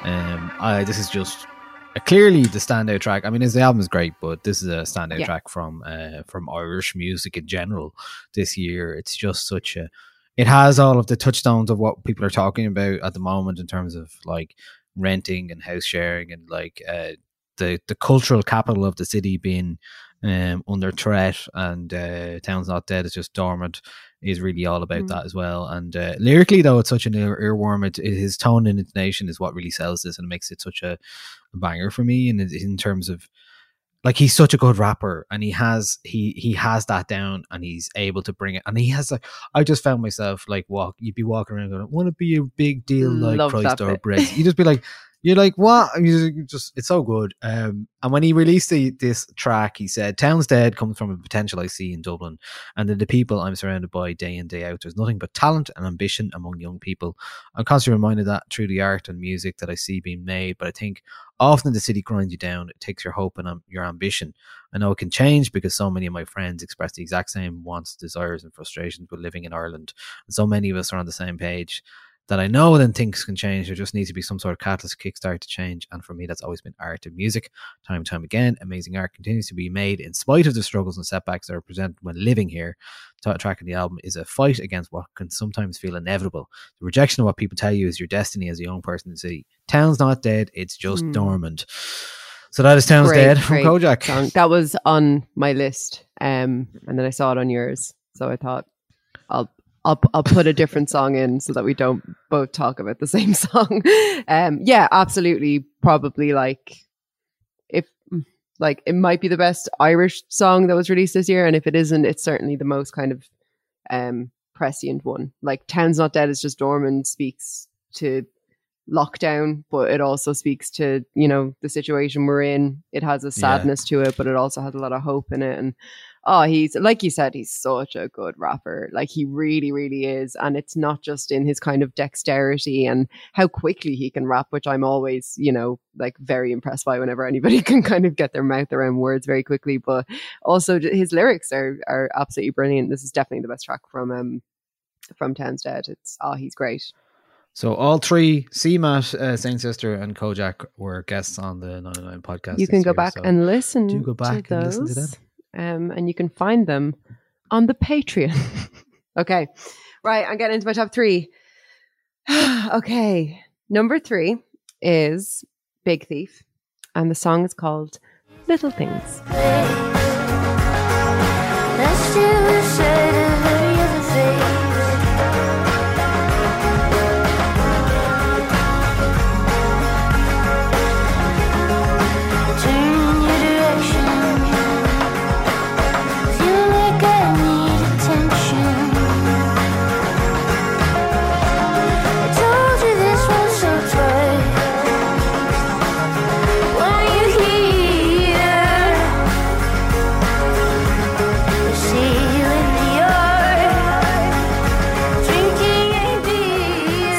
Um, I, this is just uh, clearly the standout track. I mean, the album is great, but this is a standout yeah. track from uh, from Irish music in general this year. It's just such a... It has all of the touchstones of what people are talking about at the moment in terms of like renting and house sharing and like uh, the, the cultural capital of the city being... Um, under threat, and uh, Town's Not Dead is just dormant is really all about mm. that as well. And uh, lyrically though, it's such an ear- earworm it, it, his tone and intonation is what really sells this and makes it such a, a banger for me. And in, in terms of like, he's such a good rapper, and he has he he has that down, and he's able to bring it, and he has like, I just found myself like walk you'd be walking around going, want to be a big deal like Love Christ or Brexit. You just be like, you're like, what? You just, it's so good. Um, and when he released the, this track, he said, Town's Dead comes from a potential I see in Dublin and in the people I'm surrounded by day in, day out. There's nothing but talent and ambition among young people. I'm constantly reminded that through the art and music that I see being made. But I think often the city grinds you down. It takes your hope and um, your ambition. I know it can change because so many of my friends express the exact same wants, desires and frustrations with living in Ireland. And so many of us are on the same page. That I know then things can change. There just needs to be some sort of catalyst kickstart to change. And for me, that's always been art and music. Time and time again, amazing art continues to be made in spite of the struggles and setbacks that are presented when living here. The track of the album is a fight against what can sometimes feel inevitable. The rejection of what people tell you is your destiny as a young person in the city. Town's not dead. It's just mm. dormant. So that is Town's great, Dead from Kojak. Song. That was on my list. Um, and then I saw it on yours. So I thought I'll, I'll I'll put a different song in so that we don't both talk about the same song. Um, yeah, absolutely. Probably like if like it might be the best Irish song that was released this year, and if it isn't, it's certainly the most kind of um, prescient one. Like Town's Not Dead is just dormant speaks to lockdown, but it also speaks to, you know, the situation we're in. It has a sadness yeah. to it, but it also has a lot of hope in it. And oh, he's, like you said, he's such a good rapper. Like he really, really is. And it's not just in his kind of dexterity and how quickly he can rap, which I'm always, you know, like very impressed by whenever anybody can kind of get their mouth around words very quickly. But also his lyrics are are absolutely brilliant. This is definitely the best track from um from Town's Dead. It's, oh, he's great. So all three, C MAT, uh, Saint Sister and Kojak were guests on the ninety-nine podcast. You can go year, back so and listen do go back to and those. Listen to them. Um, and you can find them on the Patreon. Okay. Right. I'm getting into my top three. Okay. Number three is Big Thief. And the song is called Little Things.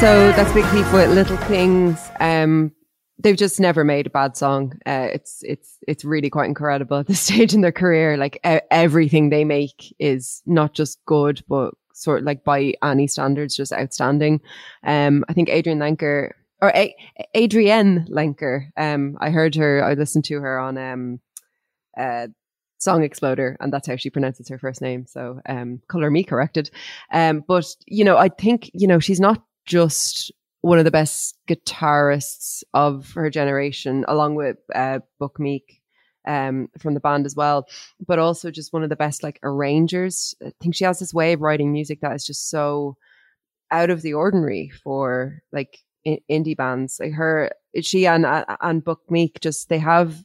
So that's Big Thief with Little Things. Um, they've just never made a bad song. Uh, it's it's it's really quite incredible at this stage in their career. Like e- everything they make is not just good, but sort of like by any standards, just outstanding. Um, I think Adrienne Lenker or a- Adrienne Lenker. Um, I heard her. I listened to her on um, uh, Song Exploder, and that's how she pronounces her first name. So um, color me corrected. Um, but you know, I think you know she's not just one of the best guitarists of her generation, along with uh, Buck Meek um, from the band as well, but also just one of the best like arrangers. I think she has this way of writing music that is just so out of the ordinary for like in- indie bands. Like her, she and and Buck Meek just they have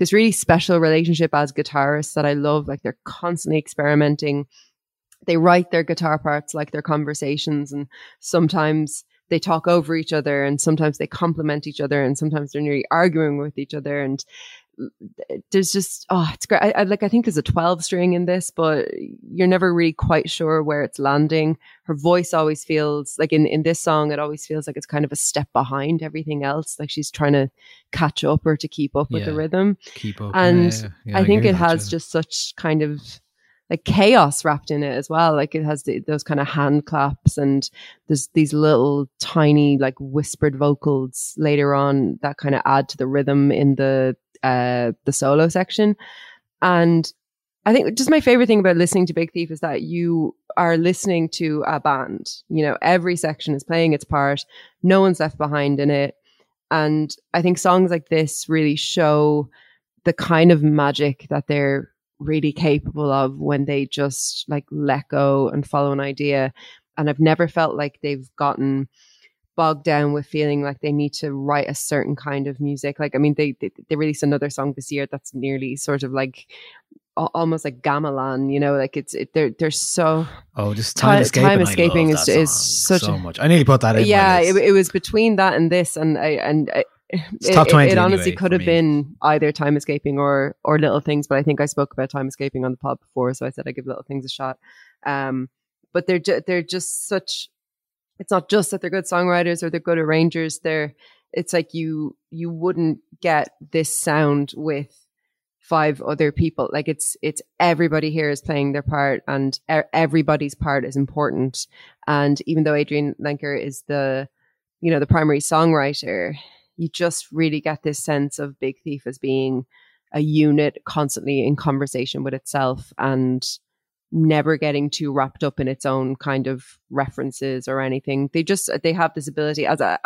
this really special relationship as guitarists that I love. Like they're constantly experimenting. They write their guitar parts like their conversations, and sometimes they talk over each other, and sometimes they compliment each other, and sometimes they're nearly arguing with each other. And there's just, oh, it's great. I, I like, I think there's a twelve string in this, but you're never really quite sure where it's landing. Her voice always feels like in, in this song, it always feels like it's kind of a step behind everything else. Like she's trying to catch up or to keep up with yeah, the rhythm. Keep up. And yeah, yeah, I think I it has it. just such kind of like chaos wrapped in it as well. Like it has the, those kind of hand claps, and there's these little tiny like whispered vocals later on that kind of add to the rhythm in the uh, the solo section. And I think just my favorite thing about listening to Big Thief is that you are listening to a band. You know, every section is playing its part. No one's left behind in it. And I think songs like this really show the kind of magic that they're really capable of when they just like let go and follow an idea. And I've never felt like they've gotten bogged down with feeling like they need to write a certain kind of music. Like, I mean, they they, they released another song this year that's nearly sort of like almost like gamelan, you know, like it's it, they're they're so oh just time, time escaping, time escaping is, is such so a, much. I nearly put that in. Yeah, it, it was between that and this, and I and I, it's it, top twenty it honestly anyway, could have me. been either time escaping or or little things. But I think I spoke about time escaping on the pod before, so I said I give little things a shot. Um, but they're ju- they're just such. It's not just that they're good songwriters or they're good arrangers. They're it's like you you wouldn't get this sound with five other people. Like it's it's everybody here is playing their part, and er- everybody's part is important. And even though Adrienne Lenker is the you know the primary songwriter, you just really get this sense of Big Thief as being a unit constantly in conversation with itself and never getting too wrapped up in its own kind of references or anything. They just they have this ability, as uh,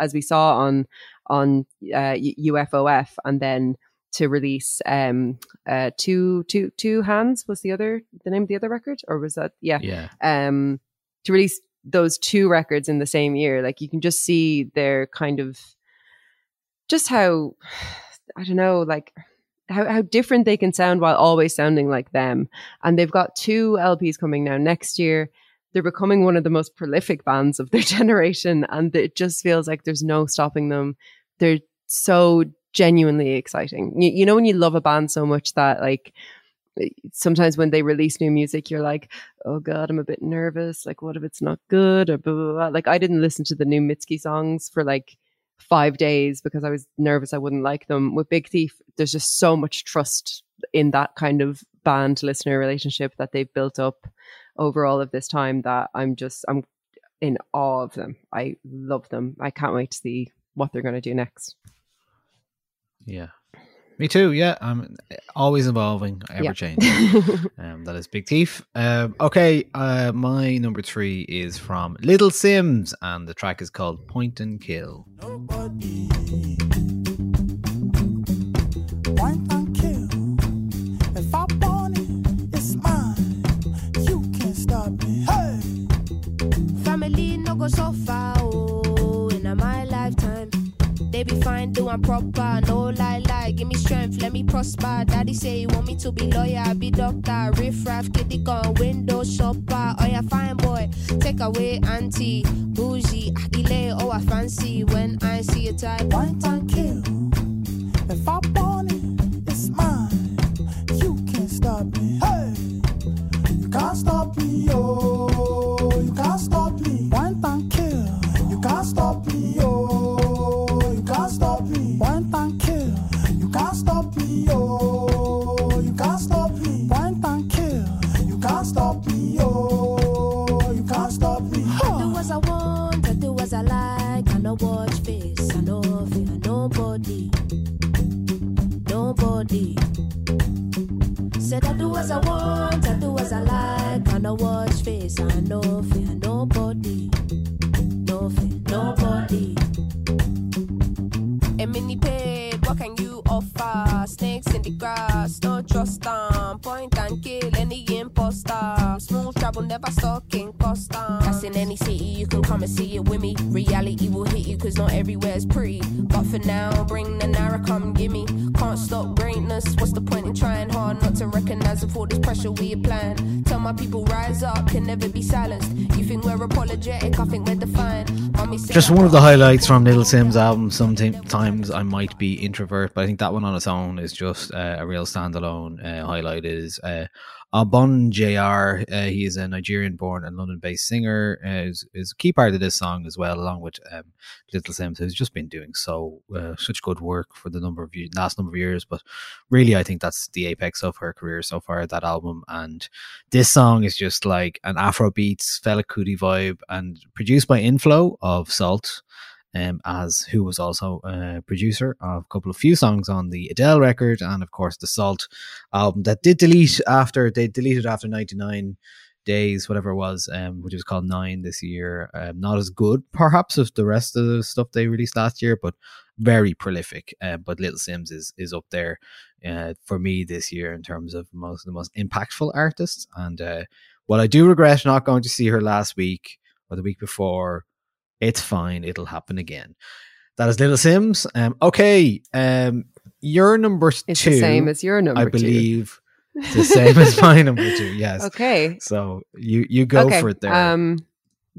as we saw on on uh, U F O F, and then to release um uh two two two hands was the other the name of the other record, or was that yeah yeah um to release those two records in the same year. Like you can just see their kind of just how I don't know like how, how different they can sound while always sounding like them. And they've got two L Ps coming now next year. They're becoming one of the most prolific bands of their generation, and it just feels like there's no stopping them. They're so genuinely exciting. You, you know when you love a band so much that like sometimes when they release new music you're like, oh god, I'm a bit nervous, like what if it's not good, or blah, blah, blah. Like I didn't listen to the new Mitski songs for like five days because I was nervous I wouldn't like them. With Big Thief there's just so much trust in that kind of band listener relationship that they've built up over all of this time that I'm just I'm in awe of them. I love them. I can't wait to see what they're going to do next. Yeah, me too. Yeah, I'm always evolving, ever yeah. changing. Um, that is Big Thief. Um, okay, uh, my number three is from Little Sims, and the track is called Point and Kill. Nobody. Point and kill. If I want it, it's mine. You can't stop me. Hey, family no go so far. Oh, in my lifetime. They be fine, do I'm proper, no lie, lie, give me strength, let me prosper. Daddy say you want me to be lawyer, be doctor, riff raff, kitty gun, window shopper. Oh yeah, fine boy, take away auntie, bougie, agile, oh I fancy when I see a type. Point and kill, if I want it, it's mine, you can't stop me, hey, you can't stop me, oh, you can't stop me. Point and kill, you can't stop me, oh. Stop me, point and kill. You can't stop me, oh. You can't stop me, point and kill. You can't stop me, oh. You can't stop me. Huh. I do as I want, I do as I like. I no watch face, I no fear nobody, nobody. Said I do as I want, I do as I like. I no watch face, I no fear nobody, no fear nobody. Mini babe, what can you offer? Snakes in the grass, don't trust them. Point and kill any imposter. Smooth travel, never stuck in custom. That's in any city, you can come and see it with me. Reality will hit you, cause not everywhere's pretty. But for now, bring the Nara, come gimme. Can't stop greatness, what's the point in trying hard not to recognize if all this pressure we applying? Tell my people, rise up, can never be silenced. You think we're apologetic, I think we're defined. Mommy said just one of the highlights from Little Sims' album, Sometimes I Might Be Introvert, but I think that one on its own is just uh, a real standalone uh, highlight. Is uh, Obon J R, uh, he is a Nigerian-born and London-based singer, uh, is, is a key part of this song as well, along with um, Little Sims, who's just been doing so uh, such good work for the number of years, last number of years. But really, I think that's the apex of her career so far, that album. And this song is just like an Afrobeats, Fela Kuti vibe, and produced by Inflow of Salt, Um, as who was also a producer of a couple of few songs on the Adele record, and of course the Salt album that did delete after they deleted after ninety-nine days, whatever it was, um, which was called Nine this year. Um, not as good perhaps as the rest of the stuff they released last year, but very prolific. Uh, but Little Sims is is up there uh, for me this year in terms of most of the most impactful artists. And uh, while I do regret not going to see her last week or the week before, it's fine. It'll happen again. That is Little Sims. Um, okay. Um, your number it's two. It's the same as your number two. I believe two. The same as my number two. Yes. Okay. So you, you go okay. for it there. Um,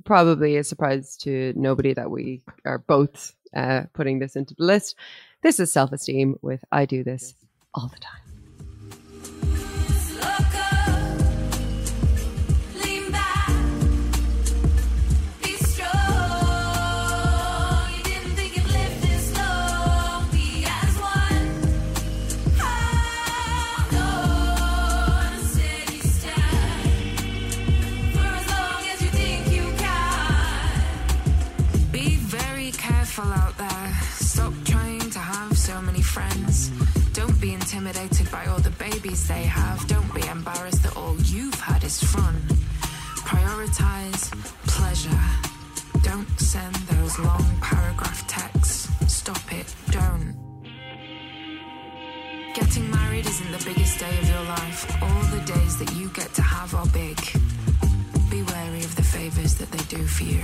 probably a surprise to nobody that we are both uh, putting this into the list. This is Self-Esteem with I Do This All The Time. Out there, stop trying to have so many friends. Don't be intimidated by all the babies they have. Don't be embarrassed that all you've had is fun. Prioritize pleasure. Don't send those long paragraph texts. Stop it. Don't. Getting married isn't the biggest day of your life. All the days that you get to have are big. Be wary of the favors that they do for you.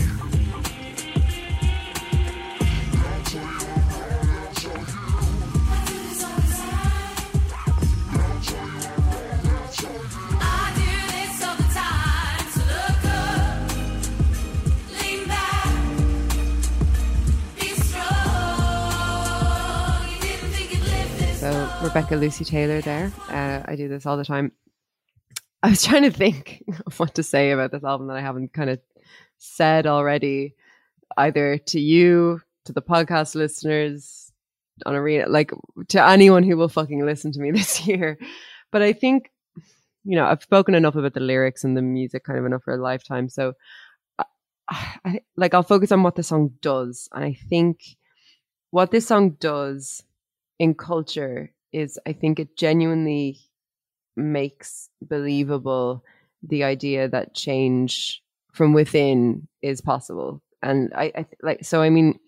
So Rebecca Lucy Taylor there. Uh, I do this all the time. I was trying to think of what to say about this album that I haven't kind of said already, either to you, to the podcast listeners, on Arena, like to anyone who will fucking listen to me this year. But I think, you know, I've spoken enough about the lyrics and the music kind of enough for a lifetime. So I, I, like I'll focus on what the song does. And I think what this song does in culture is, I think it genuinely makes believable the idea that change from within is possible. And I, I like, so I mean,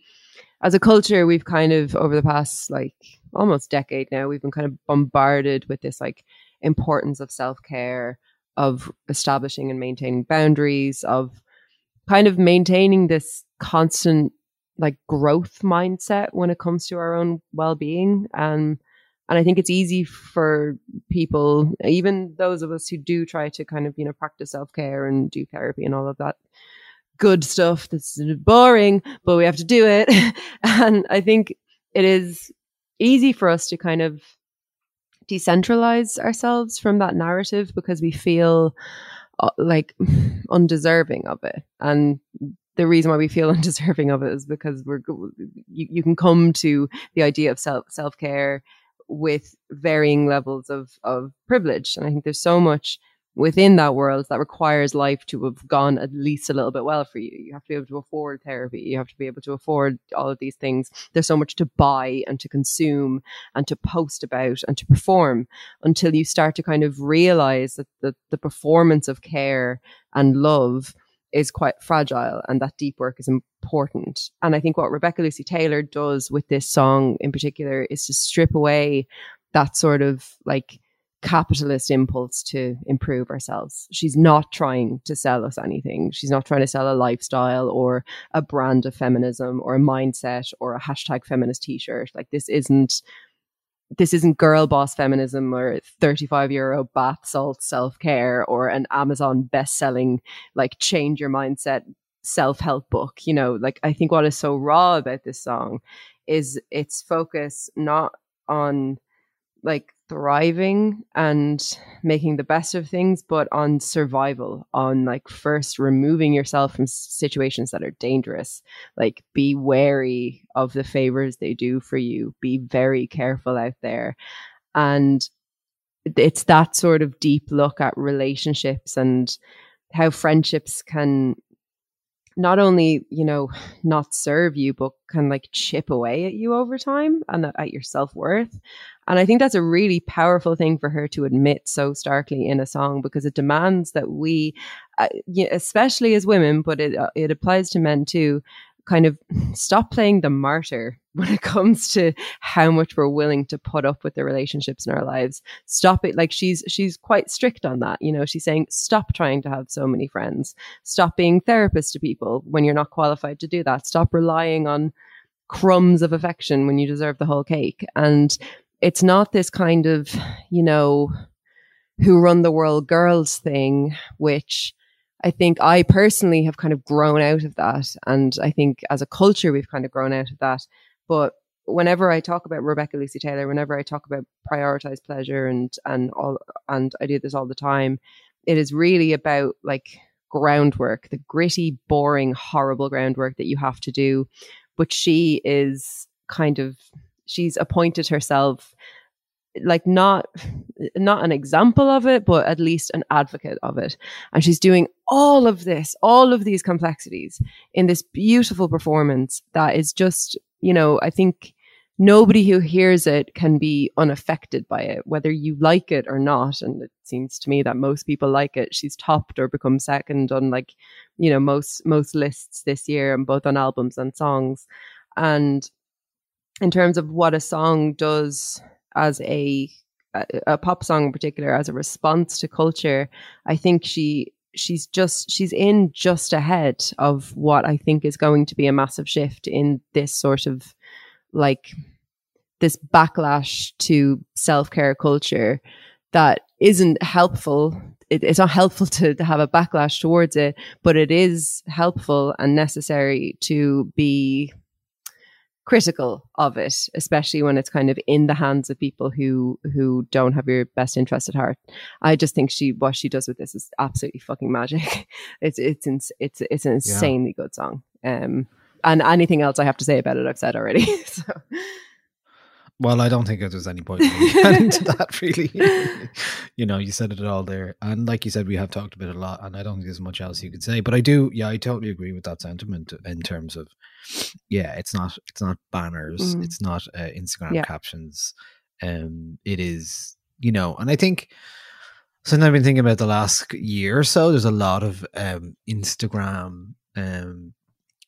as a culture, we've kind of over the past like almost decade now, we've been kind of bombarded with this like importance of self-care, of establishing and maintaining boundaries, of kind of maintaining this constant like growth mindset when it comes to our own well-being. Um, and I think it's easy for people, even those of us who do try to kind of, you know, practice self-care and do therapy and all of that good stuff that's boring, but we have to do it. And I think it is easy for us to kind of decentralize ourselves from that narrative because we feel uh, like undeserving of it. And the reason why we feel undeserving of it is because we're you, you can come to the idea of self self-care with varying levels of of privilege, and I think there's so much within that world that requires life to have gone at least a little bit well for you. You have to be able to afford therapy, you have to be able to afford all of these things. There's so much to buy and to consume and to post about and to perform, until you start to kind of realize that the, the performance of care and love is quite fragile, and that deep work is important. And I think what Rebecca Lucy Taylor does with this song in particular is to strip away that sort of like capitalist impulse to improve ourselves. She's not trying to sell us anything. She's not trying to sell a lifestyle or a brand of feminism or a mindset or a hashtag feminist t-shirt. Like this isn't This isn't girl boss feminism or thirty-five euro bath salt self-care or an Amazon best-selling, like, change your mindset self-help book. You know, like, I think what is so raw about this song is its focus not on, like, thriving and making the best of things, but on survival, on like first removing yourself from situations that are dangerous. Like, be wary of the favors they do for you. Be very careful out there. And it's that sort of deep look at relationships and how friendships can not only, you know, not serve you, but can like chip away at you over time and at your self-worth. And I think that's a really powerful thing for her to admit so starkly in a song, because it demands that we, uh, especially as women, but it, uh, it applies to men too, kind of stop playing the martyr when it comes to how much we're willing to put up with the relationships in our lives. Stop it. Like, she's she's quite strict on that. You know, she's saying, stop trying to have so many friends. Stop being therapist to people when you're not qualified to do that. Stop relying on crumbs of affection when you deserve the whole cake. And it's not this kind of, you know, who run the world girls thing, which I think I personally have kind of grown out of that. And I think as a culture, we've kind of grown out of that. But whenever I talk about Rebecca Lucy Taylor, whenever I talk about prioritized pleasure and, and all, and I do this all the time, it is really about like groundwork, the gritty, boring, horrible groundwork that you have to do. But she is kind of, she's appointed herself like not not an example of it, but at least an advocate of it. And she's doing all of this, all of these complexities in this beautiful performance that is just, you know, I think nobody who hears it can be unaffected by it, whether you like it or not. And it seems to me that most people like it. She's topped or become second on like, you know, most most lists this year, and both on albums and songs. And in terms of what a song does as a, a a pop song in particular, as a response to culture, I think she she's just she's in just ahead of what I think is going to be a massive shift in this sort of like this backlash to self-care culture that isn't helpful. It, it's not helpful to, to have a backlash towards it, but it is helpful and necessary to be critical of it, especially when it's kind of in the hands of people who who don't have your best interest at heart. I just think she what she does with this is absolutely fucking magic. It's it's ins- it's it's an insanely yeah. good song. Um, and anything else I have to say about it, I've said already. So. Well, I don't think there's any point in getting into that, really. You know, you said it all there, and like you said, we have talked about it a lot, and I don't think there's much else you could say. But I do, yeah, I totally agree with that sentiment in terms of, yeah, it's not, it's not banners, mm. it's not uh, Instagram yeah. captions, um, it is, you know, and I think. Since I've been thinking about the last year or so, there's a lot of um, Instagram. Um,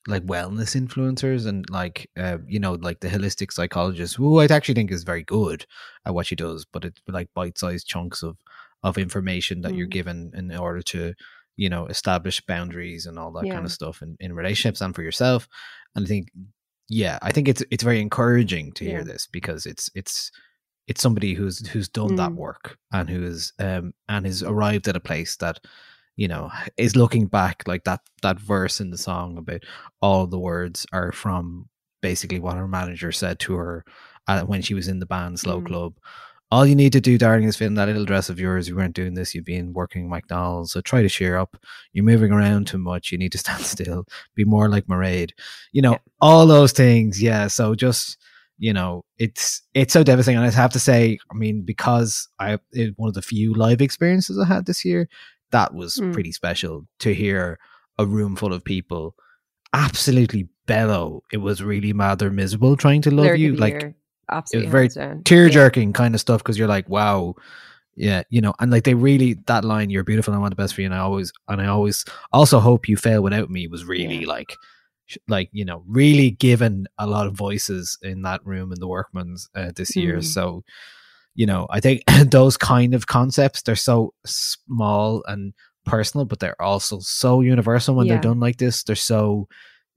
like wellness influencers and like uh, you know, like the holistic psychologist, who I actually think is very good at what she does, but it's like bite-sized chunks of of information that mm. you're given in order to, you know, establish boundaries and all that yeah. kind of stuff in, in relationships and for yourself. And I think yeah I think it's it's very encouraging to hear yeah. this, because it's it's it's somebody who's who's done mm. that work and who is um and has arrived at a place that, you know, is looking back, like that that verse in the song about all the words are from basically what her manager said to her uh, when she was in the band Slow mm. Club. All you need to do, darling, is fit in that little dress of yours. You weren't doing this. You've been working McDonald's. So try to cheer up. You're moving around too much. You need to stand still. Be more like Mairead. You know, yeah. all those things. Yeah. So just, you know, it's it's so devastating. And I have to say, I mean, because I it, one of the few live experiences I had this year, that was mm. pretty special to hear a room full of people absolutely bellow. It was really mad they're miserable trying to love Lyric you. Like, absolutely, it was very tear jerking yeah. kind of stuff, because you're like, wow. Yeah, you know, and like they really, that line, you're beautiful, I want the best for you, and I always, and I always also hope you fail without me, was really yeah. like, like, you know, really given a lot of voices in that room in the Workman's uh, this mm. year. So, you know, I think those kind of concepts, they're so small and personal, but they're also so universal when yeah. they're done like this. They're so,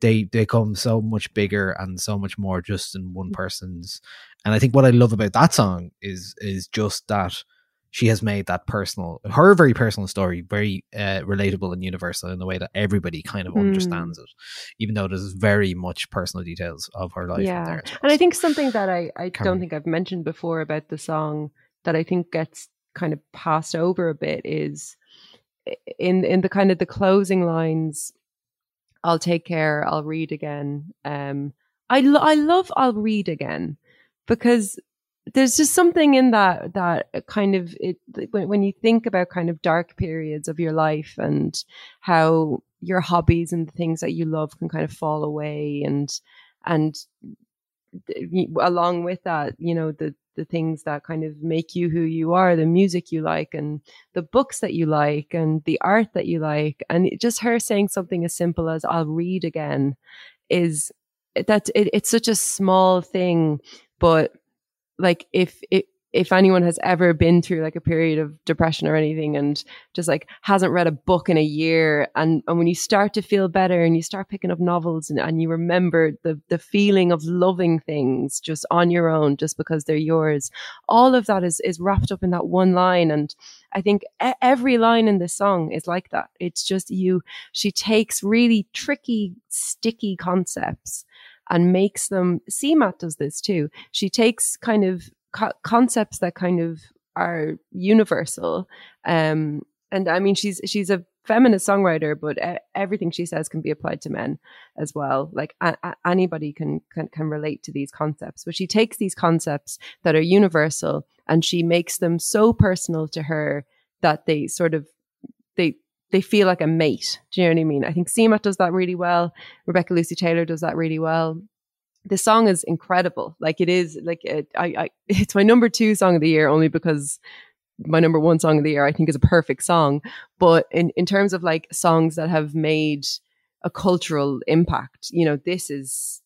they they come so much bigger and so much more just in one person's. And I think what I love about that song is is just that she has made that personal, her very personal story, very uh, relatable and universal in a way that everybody kind of mm. understands it, even though there's very much personal details of her life. Yeah. In there. And I think something that I, I don't think I've mentioned before about the song that I think gets kind of passed over a bit is in in the kind of the closing lines, I'll take care, I'll read again. Um, I, lo- I love I'll read again, because there's just something in that that kind of it when, when you think about kind of dark periods of your life and how your hobbies and the things that you love can kind of fall away, and and along with that, you know, the the things that kind of make you who you are, the music you like and the books that you like and the art that you like. And it, just her saying something as simple as I'll read again is that it, it's such a small thing, but like if it if anyone has ever been through like a period of depression or anything and just like hasn't read a book in a year, and, and when you start to feel better and you start picking up novels and, and you remember the the feeling of loving things just on your own, just because they're yours, all of that is, is wrapped up in that one line. And I think every line in this song is like that. It's just you, she takes really tricky, sticky concepts and makes them, C MAT does this too. She takes kind of Co- concepts that kind of are universal, um, and I mean she's she's a feminist songwriter, but uh, everything she says can be applied to men as well. Like a- a- anybody can, can can relate to these concepts, but she takes these concepts that are universal and she makes them so personal to her that they sort of they they feel like a mate. Do you know what I mean? I think C MAT does that really well. Rebecca Lucy Taylor does that really well. The song is incredible. Like it is like it, I, I, it's my number two song of the year, only because my number one song of the year I think is a perfect song. But in, in terms of like songs that have made a cultural impact, you know, this is,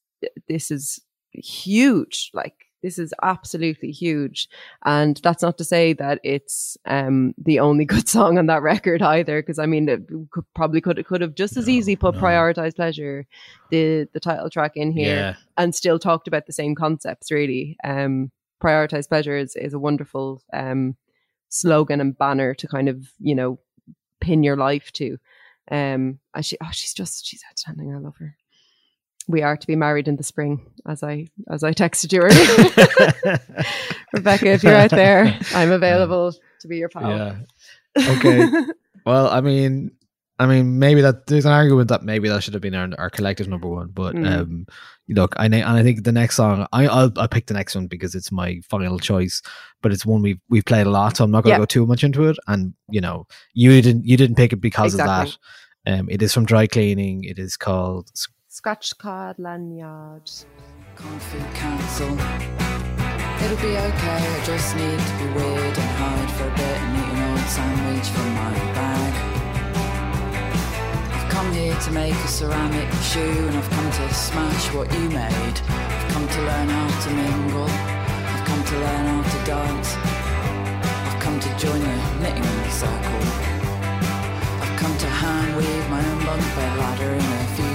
this is huge. Like this is absolutely huge. And that's not to say that it's um, the only good song on that record either, because I mean, it could, probably could it could have just as no, easily put no. Prioritize Pleasure, the the title track in here, yeah. and still talked about the same concepts, really. Um, Prioritize Pleasure is, is a wonderful um, slogan and banner to kind of, you know, pin your life to. Um, and she, oh, she's just, she's outstanding. I love her. We are to be married in the spring, as I as I texted you earlier. Rebecca, if you're out there, I'm available to be your pal. Yeah. Okay. Well, I mean, I mean, maybe that there's an argument that maybe that should have been our, our collective number one, but mm. um, look, I and I think the next song, I, I'll I'll pick the next one because it's my final choice, but it's one we've we've played a lot, so I'm not going to yeah. go too much into it. And you know, you didn't you didn't pick it because exactly. of that. Um, it is from Dry Cleaning. It is called Scratch Card Lanyard. Can't feel cancel. It'll be okay, I just need to be weird and hide for a bit and eat an old sandwich from my bag. I've come here to make a ceramic shoe and I've come to smash what you made. I've come to learn how to mingle. I've come to learn how to dance. I've come to join a knitting circle. Come to hand weave my own bunk bed ladder in a few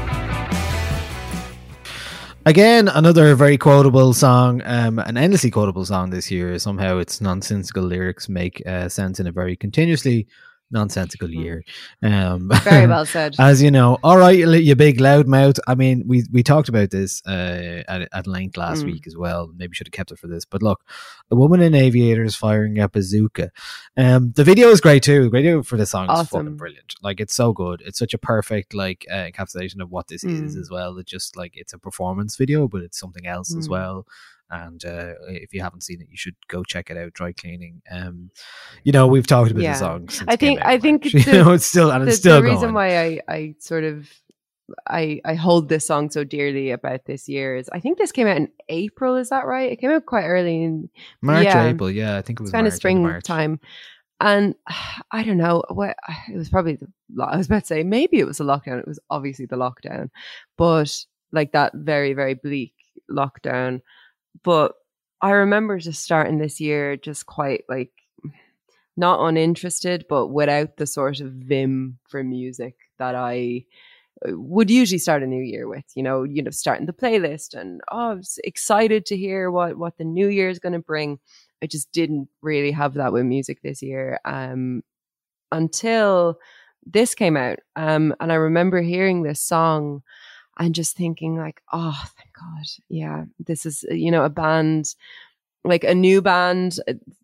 Again, another very quotable song, um, an endlessly quotable song this year. Somehow its nonsensical lyrics make uh, sense in a very continuously nonsensical year. Um, very well said. As you know, all right, you, you big loudmouth. I mean, we we talked about this uh, at, at length last mm. week as well. Maybe should have kept it for this. But look, a woman in aviators firing a bazooka. Um, the video is great too. The video for the song awesome. Is fucking brilliant. Like, it's so good. It's such a perfect like uh, encapsulation of what this mm. is as well. It's just like, it's a performance video, but it's something else mm. as well. And uh, if you haven't seen it, you should go check it out. Dry Cleaning. Um, you know, we've talked about yeah. the song. Since I think. Out, I think the, you know, it's still and the, it's still the reason going. Why I, I sort of I I hold this song so dearly about this year is I think this came out in April. Is that right? It came out quite early in March yeah. or April. Yeah, I think it was kind of springtime. And I don't know what it was. Probably the, I was about to say maybe it was the lockdown. It was obviously the lockdown, but like that very very bleak lockdown. But I remember just starting this year just quite like not uninterested, but without the sort of vim for music that I would usually start a new year with, you know, you know, starting the playlist and, oh, I was excited to hear what, what the new year is going to bring. I just didn't really have that with music this year um, until this came out. Um, and I remember hearing this song and just thinking like, oh, thank God. Yeah, this is, you know, a band, like a new band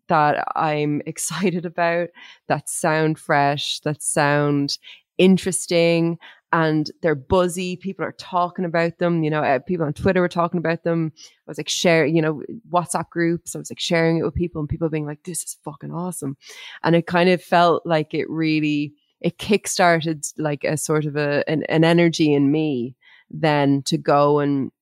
that I'm excited about, that sound fresh, that sound interesting, and they're buzzy. People are talking about them, you know, uh, people on Twitter were talking about them. I was like sharing, you know, WhatsApp groups. I was like sharing it with people and people being like, this is fucking awesome. And it kind of felt like it really, it kickstarted like a sort of a, an, an energy in me then to go and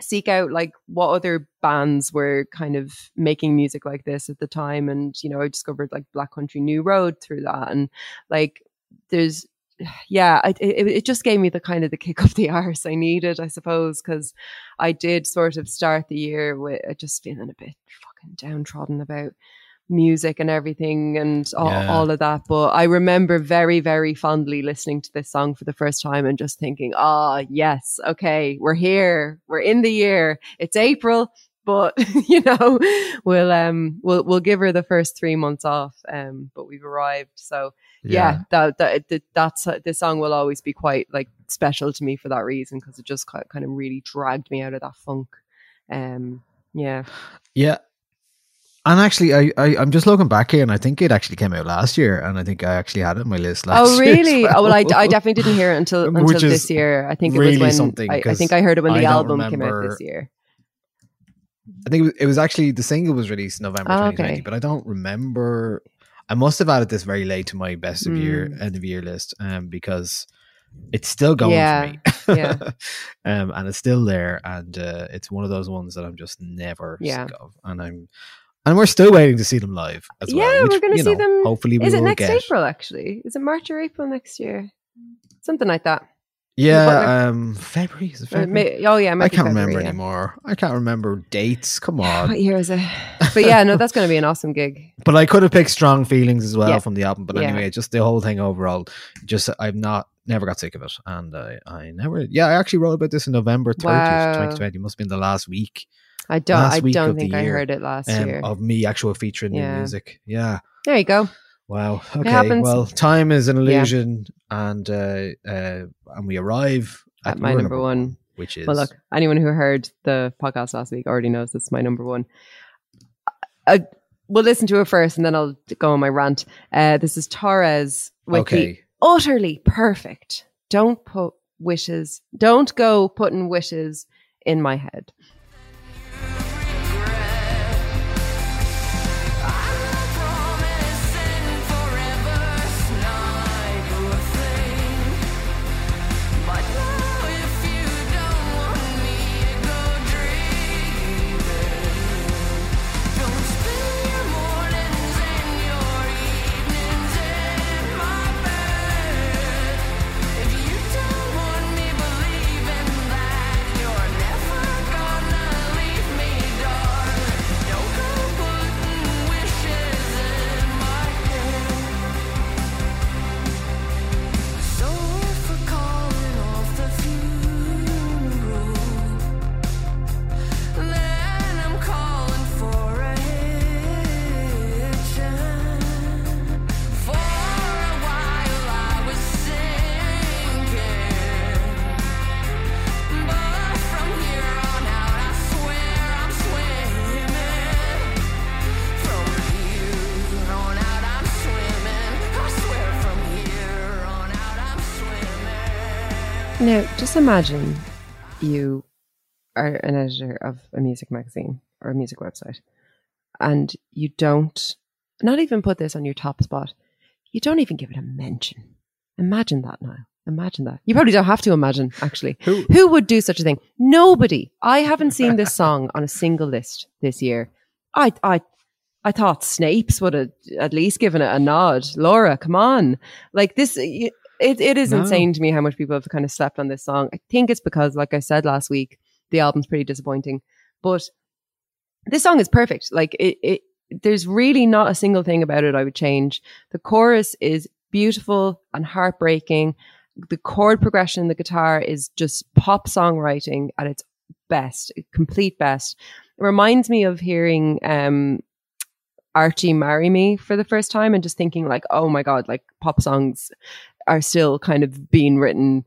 seek out like what other bands were kind of making music like this at the time. And, you know, I discovered like Black Country New Road through that. And like, there's, yeah, I, it, it just gave me the kind of the kick up the arse I needed, I suppose, because I did sort of start the year with just feeling a bit fucking downtrodden about music and everything and all, yeah. all of that. But I remember very, very fondly listening to this song for the first time and just thinking, ah, oh, yes, okay, we're here, we're in the year, it's April, but you know, we'll um, we'll we'll give her the first three months off, um, but we've arrived. So yeah, yeah that that that's this song will always be quite like special to me for that reason, because it just kind of really dragged me out of that funk. Um, yeah, yeah. And actually, I, I, I'm just looking back here and I think it actually came out last year, and I think I actually had it on my list last year. Oh, really? Year as well. Oh, well, I, I definitely didn't hear it until until Which this year. I think really it was when, I, I think I heard it when the album remember, came out this year. I think it was, it was actually, the single was released in November oh, twenty twenty, okay. But I don't remember. I must have added this very late to my best of mm. year, end of year list um, because it's still going yeah. for me. yeah. um, and it's still there. And uh, it's one of those ones that I'm just never yeah. sick of. And I'm, And we're still waiting to see them live as yeah, well. Yeah, we're going to see know, them. Hopefully, we is it will next get. April? Actually, is it March or April next year? Something like that. Yeah, um, February. Is it February? May, oh yeah, I can't February, remember yeah. anymore. I can't remember dates. Come on, what year is it? But yeah, no, that's going to be an awesome gig. But I could have picked Strong Feelings as well yeah. from the album. But yeah. anyway, just the whole thing overall. Just I've not never got sick of it, and I, I never. Yeah, I actually wrote about this in November thirtieth, wow. twenty twenty. Must have been the last week. I don't I don't think I year, heard it last um, year. Of me actual featuring yeah. new music. Yeah. There you go. Wow. Okay. Well, time is an illusion yeah. and uh, uh, and we arrive at, at my number, number one, one. Which is Well look, anyone who heard the podcast last week already knows that's my number one. I, I, we'll listen to it first and then I'll go on my rant. Uh, this is Torres with okay. the utterly perfect. Don't put wishes don't go putting wishes in my head. Now, just imagine you are an editor of a music magazine or a music website, and you don't, not even put this on your top spot, you don't even give it a mention. Imagine that now. Imagine that. You probably don't have to imagine, actually. Who, Who would do such a thing? Nobody. I haven't seen this song on a single list this year. I, I, I thought Snapes would have at least given it a nod. Laura, come on. Like this... You, It It is no. insane to me how much people have kind of slept on this song. I think it's because, like I said last week, the album's pretty disappointing. But this song is perfect. Like, it, it there's really not a single thing about it I would change. The chorus is beautiful and heartbreaking. The chord progression in the guitar is just pop songwriting at its best, complete best. It reminds me of hearing um, Archie Marry Me for the first time and just thinking like, oh my God, like pop songs are still kind of being written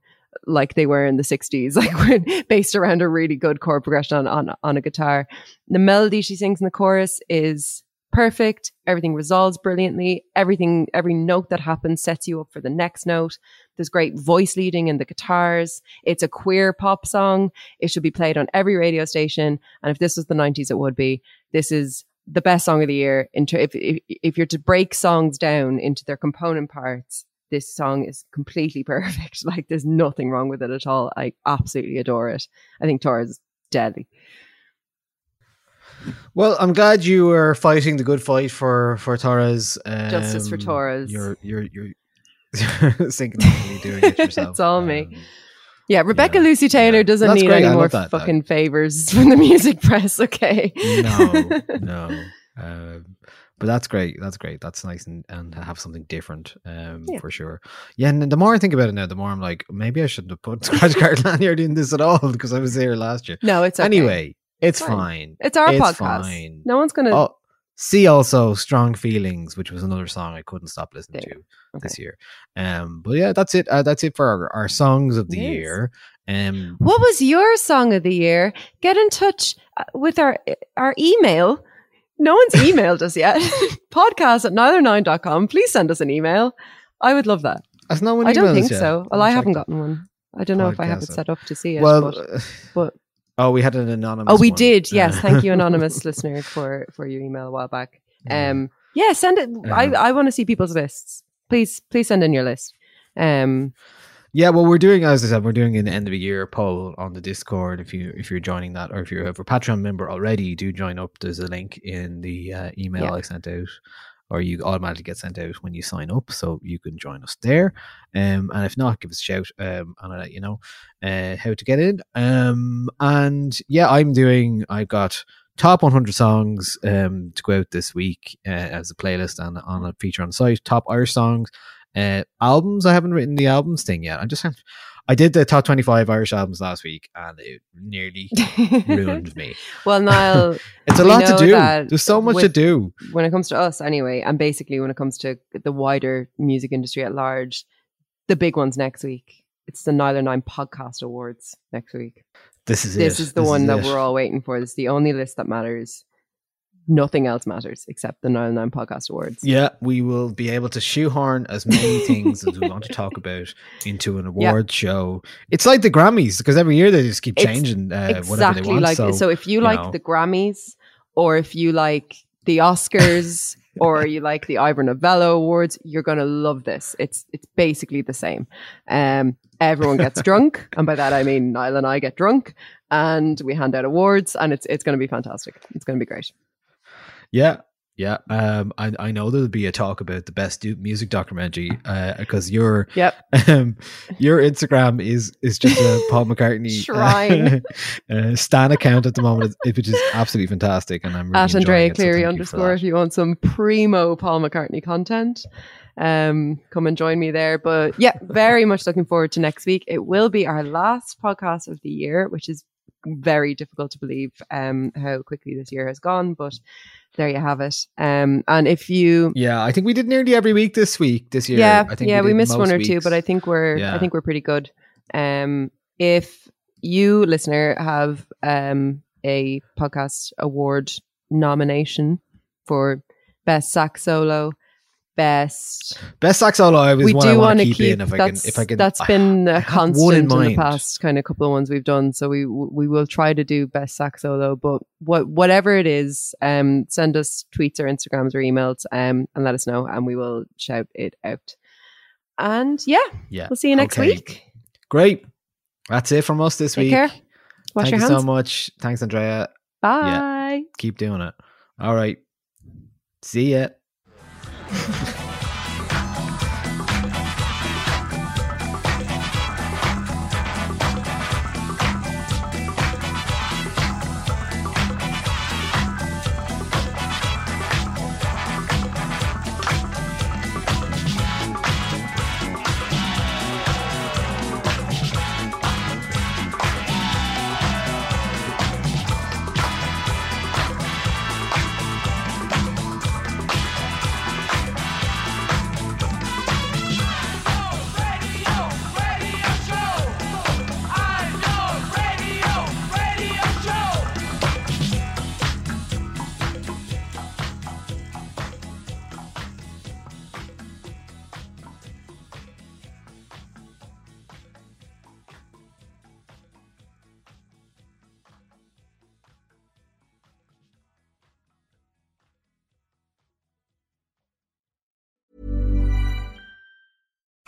like they were in the sixties, like based around a really good chord progression on, on, on a guitar. The melody she sings in the chorus is perfect. Everything resolves brilliantly. Everything, every note that happens sets you up for the next note. There's great voice leading in the guitars. It's a queer pop song. It should be played on every radio station. And if this was the nineties, it would be. This is the best song of the year. If, if, if you're to break songs down into their component parts, this song is completely perfect. Like there's nothing wrong with it at all. I absolutely adore it. I think Torres is deadly. Well, I'm glad you are fighting the good fight for for Torres. Um, Justice for Torres. You're you're you're single-handedly doing it yourself. It's all um, me. Yeah, Rebecca yeah. Lucy Taylor yeah. doesn't That's need great. any more that, fucking that. favors from the music press. Okay. No, no. Um, But that's great. That's great. That's nice, and, and to have something different, um, yeah. for sure. Yeah, and the more I think about it now, the more I'm like, maybe I shouldn't have put Scratch Card Lanyard in this at all because I was there last year. No, it's okay. Anyway, it's fine. fine. It's our it's podcast. Fine. No one's going to... Oh, see also Strong Feelings, which was another song I couldn't stop listening there. to okay. this year. Um, But yeah, that's it. Uh, that's it for our, our songs of the yes. year. Um, What was your song of the year? Get in touch with our our email. No one's emailed us yet. Podcast at nialler nine dot com. Please send us an email. I would love that. Has no one I don't think yet? so. Well, I haven't gotten one. I don't know if I have it set up to see it. Well, but, but. Oh, we had an anonymous Oh, we one. did. Yes. Thank you, anonymous listener, for, for your email a while back. Um, yeah, send it. I, I want to see people's lists. Please, please send in your list. Um, Yeah, well, we're doing, as I said, we're doing an end of the year poll on the Discord. If you if you're joining that, or if you're a Patreon member already, do join up. There's a link in the uh, email yeah. I sent out, or you automatically get sent out when you sign up, so you can join us there. Um, and if not, give us a shout, um, and I'll let you know uh, how to get in. Um, and yeah, I'm doing. I've got top one hundred songs um to go out this week uh, as a playlist and on a feature on the site. Top Irish songs. Uh, albums, I haven't written the albums thing yet. I just I did the top twenty-five Irish albums last week and it nearly ruined me. Well, Niall, it's a lot to do. There's so much with, to do. When it comes to us anyway, and basically when it comes to the wider music industry at large, the big one's next week. It's the Nialler nine Podcast Awards next week. This is this it. is the this one is that it. we're all waiting for. It's the only list that matters. Nothing else matters except the Nialler nine Podcast Awards. Yeah, we will be able to shoehorn as many things as we want to talk about into an award yeah. show. It's like the Grammys, because every year they just keep changing uh, exactly whatever they want. Like, so, so if you, you like know. the Grammys, or if you like the Oscars, or you like the Ivor Novello Awards, you're going to love this. It's it's basically the same. Um, everyone gets drunk, and by that I mean Niall and I get drunk, and we hand out awards, and it's it's going to be fantastic. It's going to be great. Yeah, yeah. Um, I, I know there'll be a talk about the best music documentary because uh, your yep. um, your Instagram is is just a Paul McCartney shrine uh, uh, Stan account at the moment, which is absolutely fantastic, and I'm really at Andrea it, Cleary so underscore. You if you want some primo Paul McCartney content, um, come and join me there. But yeah, very much looking forward to next week. It will be our last podcast of the year, which is very difficult to believe um, how quickly this year has gone, but there you have it. Um, and if you, yeah, I think we did nearly every week this week this year. Yeah, I think yeah, we, we missed one or weeks. two, but I think we're yeah. I think we're pretty good. Um, if you listener have um, a podcast award nomination for best sax solo, best best sax solo, I was we do want to keep, keep in if I can. If I can, that's I, been a constant in, in the past kind of couple of ones we've done. So we we will try to do best sax solo, but what whatever it is, um, send us tweets or Instagrams or emails, um, and let us know, and we will shout it out. And yeah, yeah, we'll see you next okay. week. Great, that's it from us this Take week. Care. Wash Thank your you hands. so much. Thanks, Andrea. Bye. Yeah, keep doing it. All right. See ya.